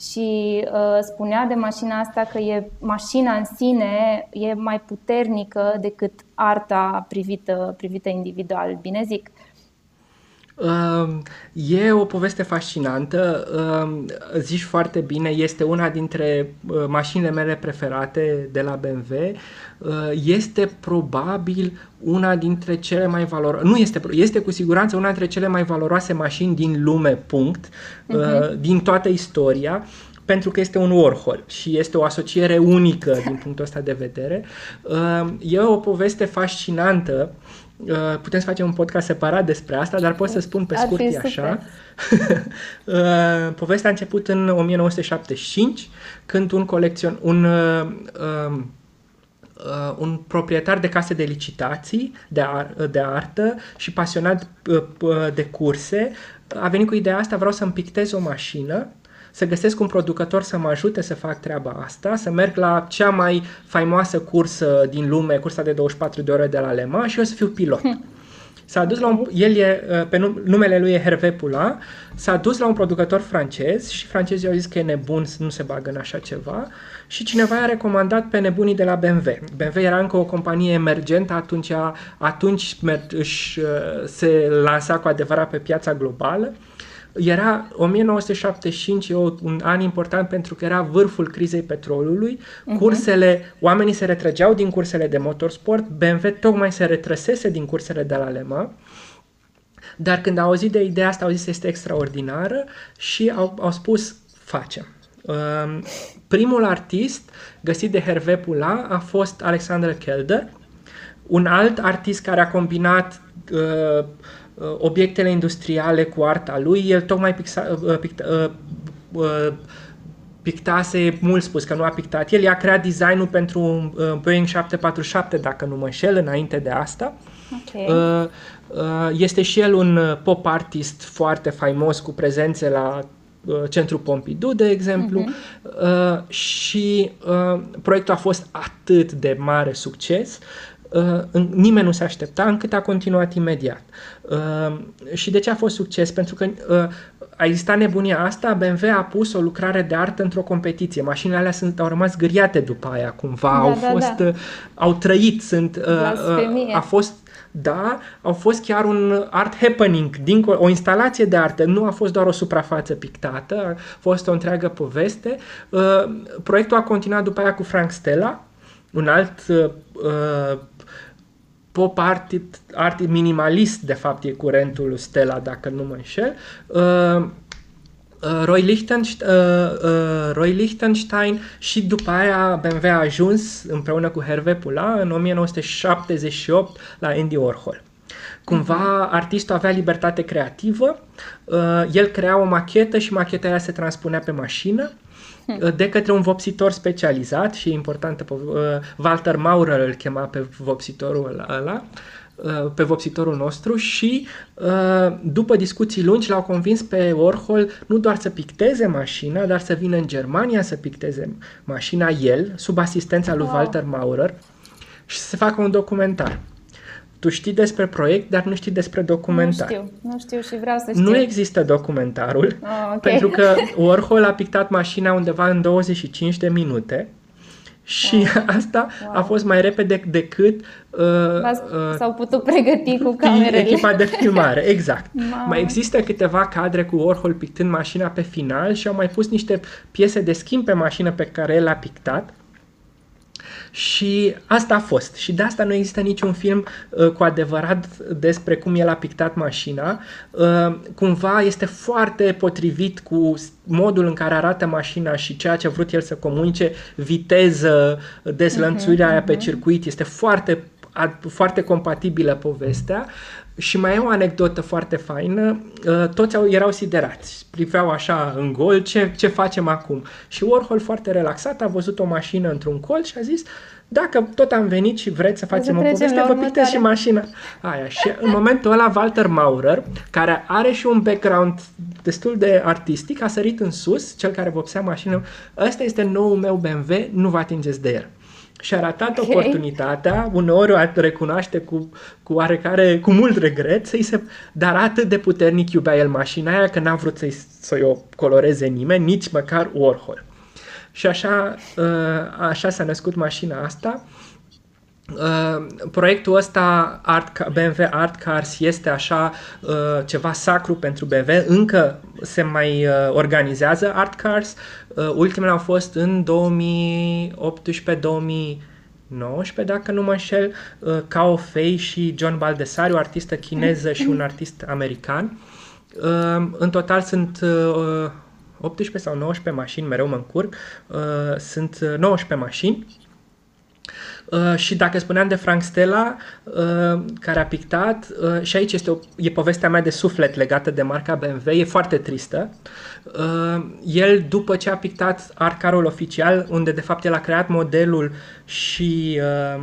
Și uh, spunea de mașina asta că e, mașina în sine e mai puternică decât arta privită, privită individual, bine zic? Uh, e o poveste fascinantă, uh, zici foarte bine, este una dintre uh, mașinile mele preferate de la B M W, uh, este probabil una dintre cele mai valoroase, nu este, este cu siguranță una dintre cele mai valoroase mașini din lume, punct, uh, uh-huh. din toată istoria, pentru că este un Warhol și este o asociere unică din punctul ăsta de vedere. Uh, e o poveste fascinantă. Putem să facem un podcast separat despre asta, dar pot să spun pe scurt așa. Povestea a început în o mie nouă sute șaptezeci și cinci, când un colecțion, un, um, un proprietar de case de licitații, de, ar, de artă și pasionat de curse, a venit cu ideea asta: vreau să-mi pictez o mașină, să găsesc un producător să mă ajute să fac treaba asta, să merg la cea mai faimoasă cursă din lume, cursa de douăzeci și patru de ore de la Le Mans, și eu să fiu pilot. S-a dus la un, el e, pe num, numele lui e Hervé Poulain, s-a dus la un producător francez și francezii au zis că e nebun, nu se bagă în așa ceva, și cineva i-a recomandat pe nebunii de la B M W. B M W era încă o companie emergentă, atunci, atunci își, se lansa cu adevărat pe piața globală. Era o mie nouă sute șaptezeci și cinci, un an important pentru că era vârful crizei petrolului, uh-huh. cursele, oamenii se retrăgeau din cursele de motorsport, B M W tocmai se retrăsese din cursele de la Le Mans, dar când au auzit de ideea asta, au zis că este extraordinară și au, au spus: facem. Uh, primul artist găsit de Hervé Poulain a fost Alexander Calder, un alt artist care a combinat uh, obiectele industriale cu arta lui. El tocmai pixa, picta, pictase, mult spus că nu a pictat el, i-a creat designul pentru un Boeing șapte patru șapte, dacă nu mă înșel, înainte de asta. Okay. Este și el un pop artist foarte faimos, cu prezențe la Centrul Pompidou, de exemplu, uh-huh. și proiectul a fost atât de mare succes, Uh, nimeni nu se aștepta, încât a continuat imediat. Uh, și de ce a fost succes? Pentru că uh, a existat nebunia asta, B M W a pus o lucrare de artă într-o competiție. Mașinile alea sunt, au rămas gâriate după aia, cumva, da, au, da, fost, da. Uh, au trăit, sunt, uh, uh, a fost, da, au fost chiar un art happening, din, o instalație de artă, nu a fost doar o suprafață pictată, a fost o întreagă poveste. Uh, proiectul a continuat după aia cu Frank Stella, un alt uh, pop art, art minimalist, de fapt e curentul lui Stella, dacă nu mă înșel. Uh, uh, Roy Lichtenstein, uh, uh, Roy Lichtenstein, și după aia B M W a ajuns împreună cu Hervé Poulain în o mie nouă sute șaptezeci și opt la Andy Warhol. Cumva artistul avea libertate creativă, uh, el crea o machetă și macheta aia se transpunea pe mașină de către un vopsitor specializat, și e important, Walter Maurer îl chema pe vopsitorul ăla, pe vopsitorul nostru, și după discuții lungi l-au convins pe Warhol nu doar să picteze mașina, dar să vină în Germania să picteze mașina el, sub asistența lui Walter Maurer, și să facă un documentar. tu știi despre proiect, dar nu știi despre documentar. Nu știu, nu știu și vreau să știu. Nu există documentarul, oh, okay. pentru că Warhol a pictat mașina undeva în douăzeci și cinci de minute și wow. asta wow. a fost mai repede decât uh, s-au putut pregăti cu camerele. Echipa de filmare, exact. Wow. Mai există câteva cadre cu Warhol pictând mașina pe final și au mai pus niște piese de schimb pe mașină pe care el a pictat. Și asta a fost. Și de asta nu există niciun film uh, cu adevărat despre cum el a pictat mașina. Uh, cumva este foarte potrivit cu modul în care arată mașina și ceea ce a vrut el să comunice, viteză, deslănțuirea uh-huh, aia uh-huh. pe circuit. Este foarte, a, foarte compatibilă povestea. Și mai e o anecdotă foarte faină. Uh, toți au, erau siderați. Priveau așa în gol, ce, ce facem acum? Și Warhol foarte relaxat a văzut o mașină într-un col și a zis, dacă tot am venit și vreți să facem o poveste, vă pictez și mașina aia. Și în momentul ăla Walter Maurer, care are și un background destul de artistic, a sărit în sus, cel care vopsea mașină, ăsta este noul meu B M W, nu vă atingeți de el. Și a ratat okay. oportunitatea, uneori o recunoaște cu, cu oarecare, cu mult regret, să-i se, dar atât de puternic iubea el mașina aia că n-a vrut să-i, să-i o coloreze nimeni, nici măcar Warhol. Și așa, așa s-a născut mașina asta. Uh, proiectul ăsta Art, B M W Art Cars este așa uh, ceva sacru pentru B M W, încă se mai uh, organizează Art Cars, uh, ultimele au fost în două mii optsprezece două mii nouăsprezece, dacă nu mă înșel, uh, Cao Fei și John Baldessari, o artistă chineză și un artist american. Uh, în total sunt uh, optsprezece sau nouăsprezece mașini, mereu mă încurc, uh, sunt nouăsprezece mașini. Uh, și dacă spuneam de Frank Stella, uh, care a pictat, uh, și aici este o, e povestea mea de suflet legată de marca B M W, e foarte tristă. Uh, el, după ce a pictat Art Carul oficial, unde de fapt el a creat modelul și uh,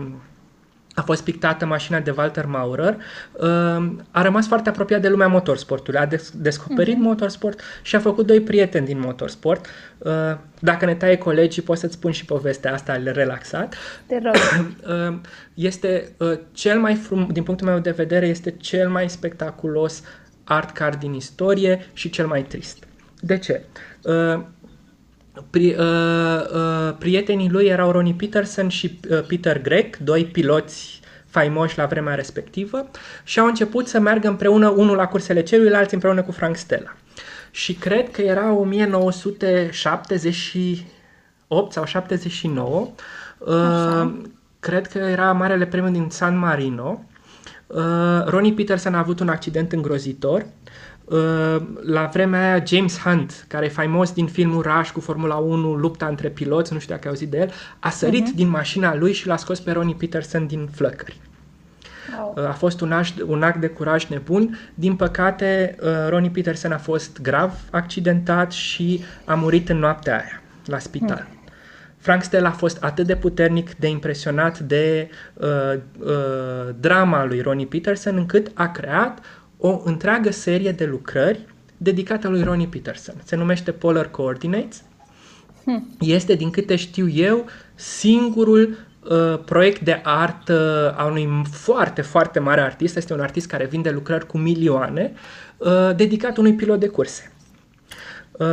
a fost pictată mașina de Walter Maurer, uh, a rămas foarte apropiat de lumea motorsportului, a des- descoperit mm-hmm. motorsport și a făcut doi prieteni din motorsport. Uh, dacă ne taie colegii, pot să-ți spun și povestea asta relaxat. Te rog. Uh, este uh, cel mai frum- din punctul meu de vedere, este cel mai spectaculos art car din istorie și cel mai trist. De ce? Uh, Pri, uh, uh, prietenii lui erau Ronnie Peterson și uh, Peter Gregg, doi piloți faimoși la vremea respectivă, și au început să meargă împreună, unul la cursele celuilalt, împreună cu Frank Stella. Și cred că era o mie nouă sute șaptezeci și opt sau șaptezeci și nouă, uh, cred că era Marele Premiu din San Marino. Uh, Ronnie Peterson a avut un accident îngrozitor. La vremea aia James Hunt, care e faimos din filmul Rush cu Formula unu, lupta între piloți, nu știu dacă ai auzit de el, a sărit uh-huh. din mașina lui și l-a scos pe Ronnie Peterson din flăcări. Wow. A fost un act, un act de curaj nebun. Din păcate, Ronnie Peterson a fost grav accidentat și a murit în noaptea aia la spital. Uh-huh. Frank Stella a fost atât de puternic de impresionat de uh, uh, drama lui Ronnie Peterson, încât a creat o întreagă serie de lucrări dedicată lui Ronnie Peterson. Se numește Polar Coordinates. Este, din câte știu eu, singurul uh, proiect de artă uh, a unui foarte, foarte mare artist. Este un artist care vinde lucrări cu milioane, uh, dedicat unui pilot de curse. Uh,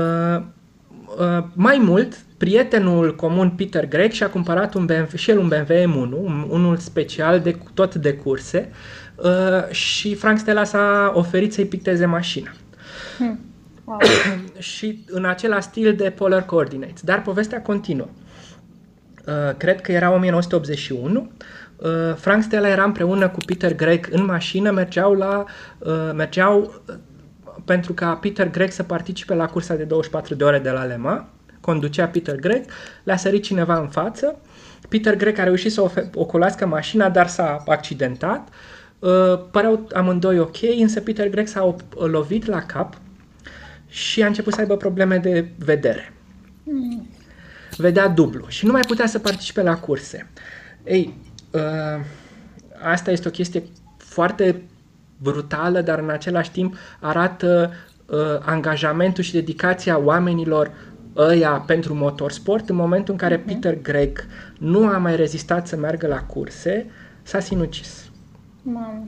uh, mai mult, prietenul comun Peter Gregg și-a cumpărat un B M W, și el un B M W M unu, un, unul special de, tot de curse, Uh, și Frank Stella s-a oferit să-i picteze mașina. Hmm. Wow. Și în acela stil de Polar Coordinates. Dar povestea continuă. Uh, cred că era o mie nouă sute optzeci și unu. Uh, Frank Stella era împreună cu Peter Gregg în mașină, mergeau la... Uh, mergeau pentru ca Peter Gregg să participe la cursa de douăzeci și patru de ore de la Le Mans. Conducea Peter Gregg, le-a sărit cineva în față. Peter Gregg a reușit să ofe- ocolească mașina, dar s-a accidentat. Uh, păreau amândoi ok, însă Peter Gregg s-a op- lovit la cap și a început să aibă probleme de vedere. Mm. Vedea dublu și nu mai putea să participe la curse. Ei, uh, asta este o chestie foarte brutală, dar în același timp arată uh, angajamentul și dedicația oamenilor ăia pentru motorsport. În momentul în care mm-hmm. Peter Gregg nu a mai rezistat să meargă la curse, s-a sinucis. Mamă.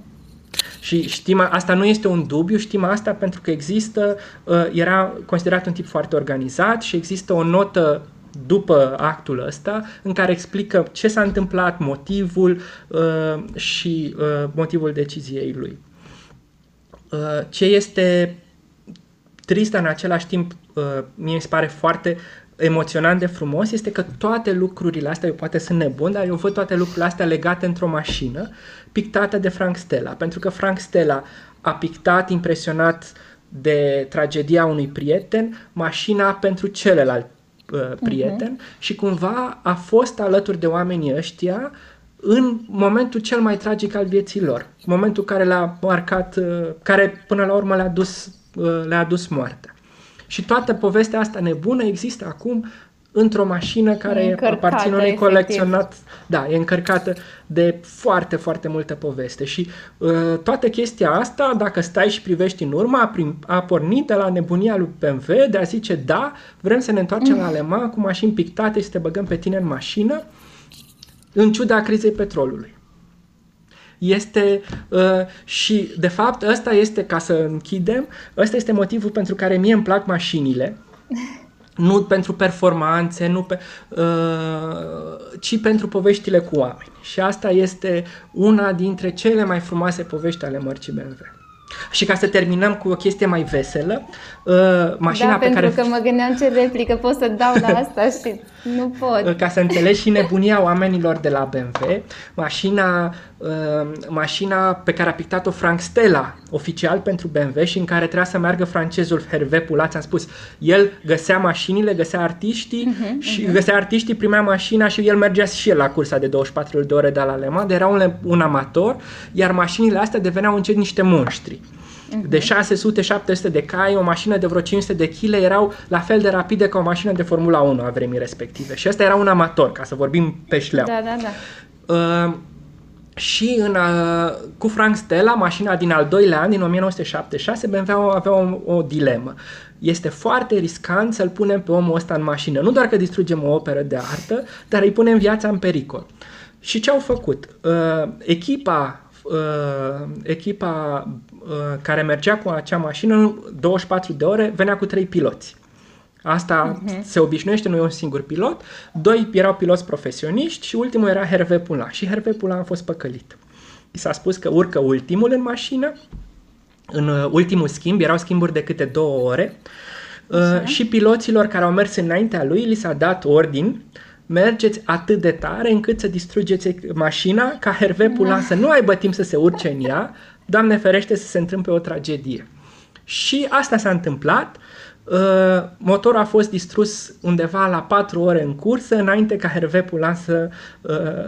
Și știm, asta nu este un dubiu, știm asta pentru că există, era considerat un tip foarte organizat și există o notă după actul ăsta în care explică ce s-a întâmplat, motivul și motivul deciziei lui. Ce este trist în același timp, mie mi se pare foarte emoționant de frumos, este că toate lucrurile astea, eu poate sunt nebun, dar eu văd toate lucrurile astea legate într-o mașină pictată de Frank Stella, pentru că Frank Stella a pictat, impresionat de tragedia unui prieten, mașina pentru celălalt uh, prieten uh-huh. și cumva a fost alături de oamenii ăștia în momentul cel mai tragic al vieții lor, momentul care l-a marcat, uh, care până la urmă le-a dus, uh, le-a dus moartea. Și toată povestea asta nebună există acum într-o mașină care aparține unui colecționat. Da, e încărcată de foarte, foarte multă poveste. Și uh, toată chestia asta, dacă stai și privești în urmă, a, prim, a pornit de la nebunia lui B M W de a zice, da, vrem să ne întoarcem mm. la Le Mans cu mașini pictate și să te băgăm pe tine în mașină, în ciuda crizei petrolului. Este uh, și, de fapt, ăsta este, ca să închidem, ăsta este motivul pentru care mie îmi plac mașinile. Nu pentru performanțe, nu pe, uh, ci pentru poveștile cu oameni. Și asta este una dintre cele mai frumoase povești ale mărcii B M W. Și ca să terminăm cu o chestie mai veselă, uh, mașina da, pe pentru care... pentru că mă gândeam ce replică pot să dau la asta și nu pot. Ca să înțelegi și nebunia oamenilor de la B M W, mașina, uh, mașina pe care a pictat-o Frank Stella, oficial pentru B M W și în care trebuia să meargă francezul Hervé Poulain, ți-am spus, el găsea mașinile, găsea artiștii uh-huh, și uh-huh. găsea artiștii, primea mașina și el mergea și el la cursa de douăzeci și patru de ore de la Le Mans, era un, un amator, iar mașinile astea deveneau încet niște monștri. De șase sute șapte sute de cai, o mașină de vreo cinci sute de kile erau la fel de rapide ca o mașină de Formula unu a vremii respective. Și ăsta era un amator, ca să vorbim pe șleau. Da, da, da. Uh, și în, uh, cu Frank Stella, mașina din al doilea an, din o mie nouă sute șaptezeci și șase, B M W avea o, o dilemă. Este foarte riscant să-l punem pe omul ăsta în mașină. Nu doar că distrugem o operă de artă, dar îi punem viața în pericol. Și ce au făcut? Uh, echipa Uh, echipa uh, care mergea cu acea mașină douăzeci și patru de ore venea cu trei piloți. Asta uh-huh. se obișnuiește, nu e un singur pilot. Doi erau piloți profesioniști și ultimul era Hervé Poulain. Și Hervé Poulain a fost păcălit. I s-a spus că urcă ultimul în mașină. În uh, ultimul schimb, erau schimburi de câte două ore. Uh, uh-huh. Și piloților care au mers înaintea lui li s-a dat ordin: mergeți atât de tare încât să distrugeți mașina, ca Hervé Poulain să nu aibă timp să se urce în ea, Doamne ferește să se întâmple o tragedie. Și asta s-a întâmplat. Motorul a fost distrus undeva la patru ore în cursă, înainte ca Hervé Poulain să,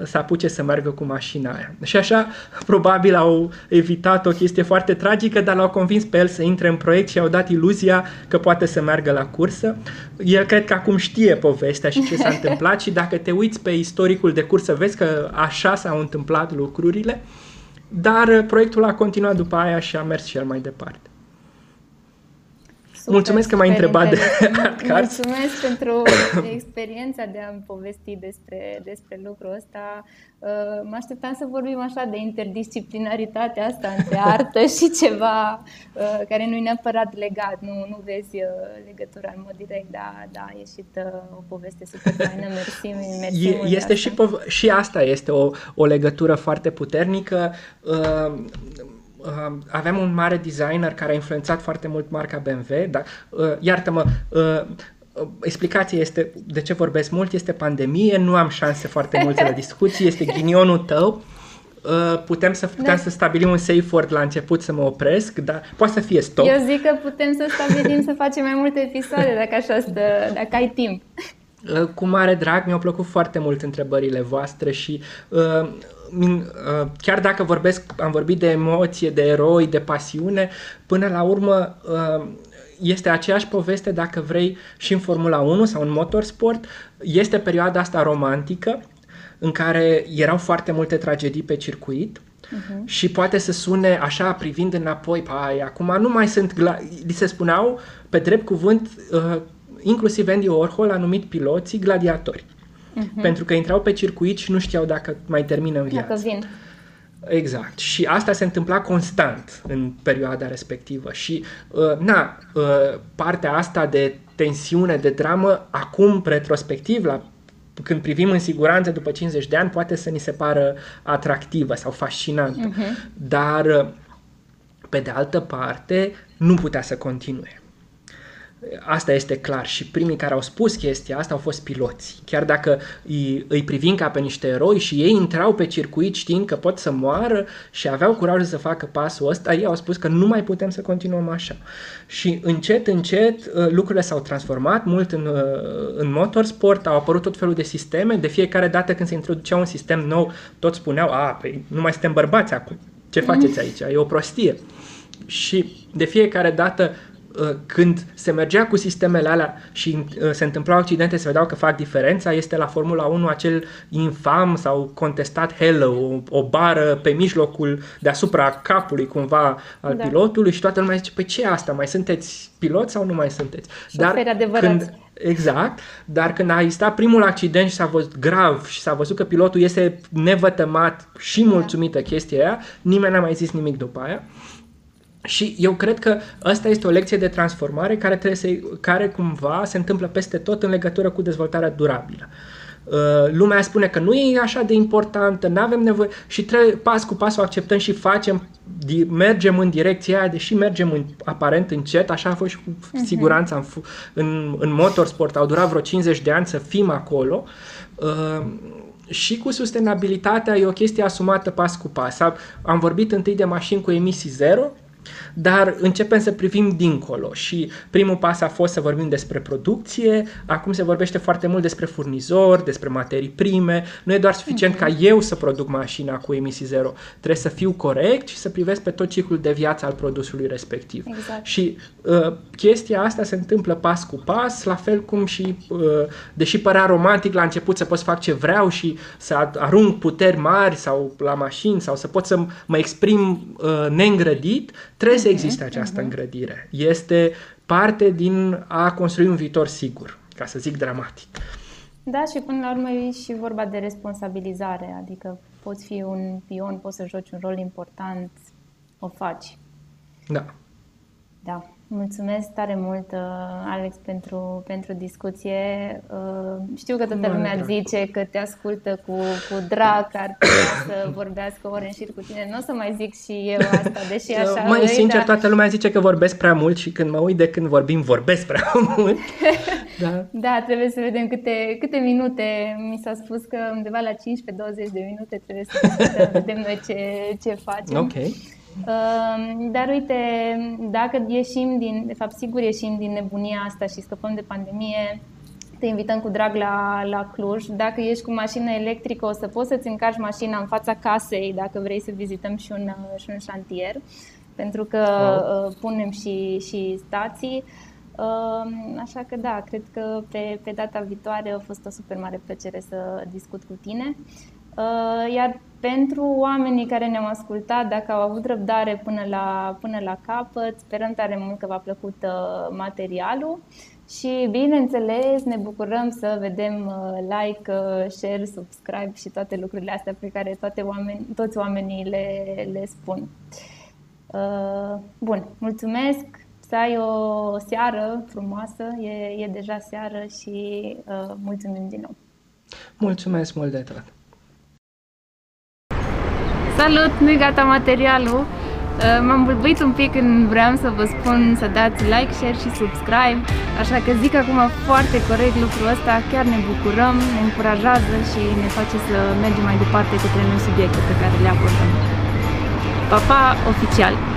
să apuce să meargă cu mașina aia. Și așa, probabil au evitat o chestie foarte tragică, dar l-au convins pe el să intre în proiect și i-au dat iluzia că poate să meargă la cursă. El cred că acum știe povestea și ce s-a întâmplat și dacă te uiți pe istoricul de cursă, vezi că așa s-au întâmplat lucrurile, dar proiectul a continuat după aia și a mers și el mai departe. Super, mulțumesc că m-ai întrebat de Art Cars. Mulțumesc pentru experiența de a-mi povesti despre, despre lucrul ăsta. Mă așteptam să vorbim așa de interdisciplinaritatea asta între artă și ceva care nu e neapărat legat, nu, nu vezi legătura în mod direct, dar da, a ieșit o poveste super faină, mersi, mersi este și, pov- și asta este o, o legătură foarte puternică. Avem un mare designer care a influențat foarte mult marca B M W, dar uh, iartă-mă, uh, explicația este, de ce vorbesc mult, este pandemie, nu am șanse foarte multe la discuții, este ghinionul tău, uh, putem să, putem da. să stabilim un safe word la început să mă opresc, dar poate să fie stop. Eu zic că putem să stabilim să facem mai multe episoade dacă așa stă, dacă ai timp. Uh, cu mare drag, mi-au plăcut foarte mult întrebările voastre și... Uh, chiar dacă vorbesc, am vorbit de emoție, de eroi, de pasiune, până la urmă este aceeași poveste, dacă vrei, și în Formula unu sau în motorsport. Este perioada asta romantică în care erau foarte multe tragedii pe circuit. Uh-huh. Și poate să sune așa privind înapoi, pai, acum nu mai sunt, li se spuneau pe drept cuvânt, inclusiv Andy Warhol a numit piloții gladiatori. Uh-huh. Pentru că intrau pe circuit și nu știau dacă mai termină în viață. Dacă vin. Exact. Și asta se întâmpla constant în perioada respectivă. Și, na, partea asta de tensiune, de dramă, acum, retrospectiv, la când privim în siguranță după cincizeci de ani, poate să ni se pară atractivă sau fascinantă. Uh-huh. Dar, pe de altă parte, nu putea să continue. Asta este clar și primii care au spus chestia asta au fost piloții. Chiar dacă îi, îi privim ca pe niște eroi și ei intrau pe circuit știind că pot să moară și aveau curajul să facă pasul ăsta, ei au spus că nu mai putem să continuăm așa. Și încet, încet lucrurile s-au transformat mult în, în motorsport, au apărut tot felul de sisteme, de fiecare dată când se introducea un sistem nou, toți spuneau, a, păi nu mai suntem bărbați acum, ce faceți aici, e o prostie. Și de fiecare dată când se mergea cu sistemele alea și se întâmplau accidente, se vedeau că fac diferența, este la Formula unu acel infam sau contestat hello, o, o bară pe mijlocul, deasupra capului cumva al da. pilotului și toată lumea zice, păi ce e asta, mai sunteți pilot sau nu mai sunteți? Șoferi adevărat. Când, exact, dar când a existat primul accident și s-a văzut grav și s-a văzut că pilotul iese nevătămat și mulțumită da. chestia aia, nimeni n-a mai zis nimic după aia. Și eu cred că asta este o lecție de transformare care, trebuie să, care cumva se întâmplă peste tot în legătură cu dezvoltarea durabilă. Lumea spune că nu e așa de importantă, nu avem nevoie și trebuie, pas cu pas o acceptăm și facem, mergem în direcția aia, deși mergem în, aparent încet, așa a fost și cu siguranța în, în, în motorsport, au durat vreo cincizeci de ani să fim acolo. Și cu sustenabilitatea e o chestie asumată pas cu pas. Am vorbit întâi de mașini cu emisii zero, dar începem să privim dincolo și primul pas a fost să vorbim despre producție, acum se vorbește foarte mult despre furnizori, despre materii prime, nu e doar suficient ca eu să produc mașina cu emisii zero, trebuie să fiu corect și să privesc pe tot ciclul de viață al produsului respectiv. Exact. Și uh, chestia asta se întâmplă pas cu pas, la fel cum și, uh, deși părea romantic la început să pot să fac ce vreau și să arunc puteri mari sau la mașini sau să pot să mă exprim uh, neîngrădit, trebuie să existe această îngrădire. Este parte din a construi un viitor sigur, ca să zic dramatic. Da, și până la urmă e și vorba de responsabilizare, adică poți fi un pion, poți să joci un rol important, o faci. Da. Da. Mulțumesc tare mult, Alex, pentru, pentru discuție. Știu că toată lumea zice că te ascultă cu, cu drag, că ar putea să vorbească ore în șir cu tine. Nu o să mai zic și eu asta, deși așa... Mai sincer, dar... toată lumea zice că vorbesc prea mult și când mă uit de când vorbim, vorbesc prea mult. Da, da, trebuie să vedem câte, câte minute. Mi s-a spus că undeva la cincisprezece douăzeci de minute trebuie să, să vedem noi ce, ce facem. Okay. Dar uite, dacă ieșim din, de fapt sigur ieșim din nebunia asta și scăpăm de pandemie, te invităm cu drag la, la Cluj. Dacă ești cu mașină electrică, o să poți să-ți încarci mașina în fața casei dacă vrei să vizităm și un, și un șantier, pentru că wow. punem și, și stații. Așa că da, cred că pe, pe data viitoare a fost o super mare plăcere să discut cu tine. Iar pentru oamenii care ne-au ascultat, dacă au avut răbdare până la, până la capăt, sperăm tare mult că v-a plăcut uh, materialul și, bineînțeles, ne bucurăm să vedem uh, like, uh, share, subscribe și toate lucrurile astea pe care toate oameni, toți oamenii le, le spun. Uh, bun, mulțumesc, să ai o seară frumoasă, e, e deja seară și uh, mulțumim din nou. Mulțumesc mult de tot! Salut! Nu-i gata materialul, m-am bâlbâit un pic când vreau să vă spun să dați like, share și subscribe, așa că zic acum foarte corect lucrul ăsta, chiar ne bucurăm, ne încurajează și ne face să mergem mai departe către noi subiecte pe care le abordăm. Pa, pa, oficial!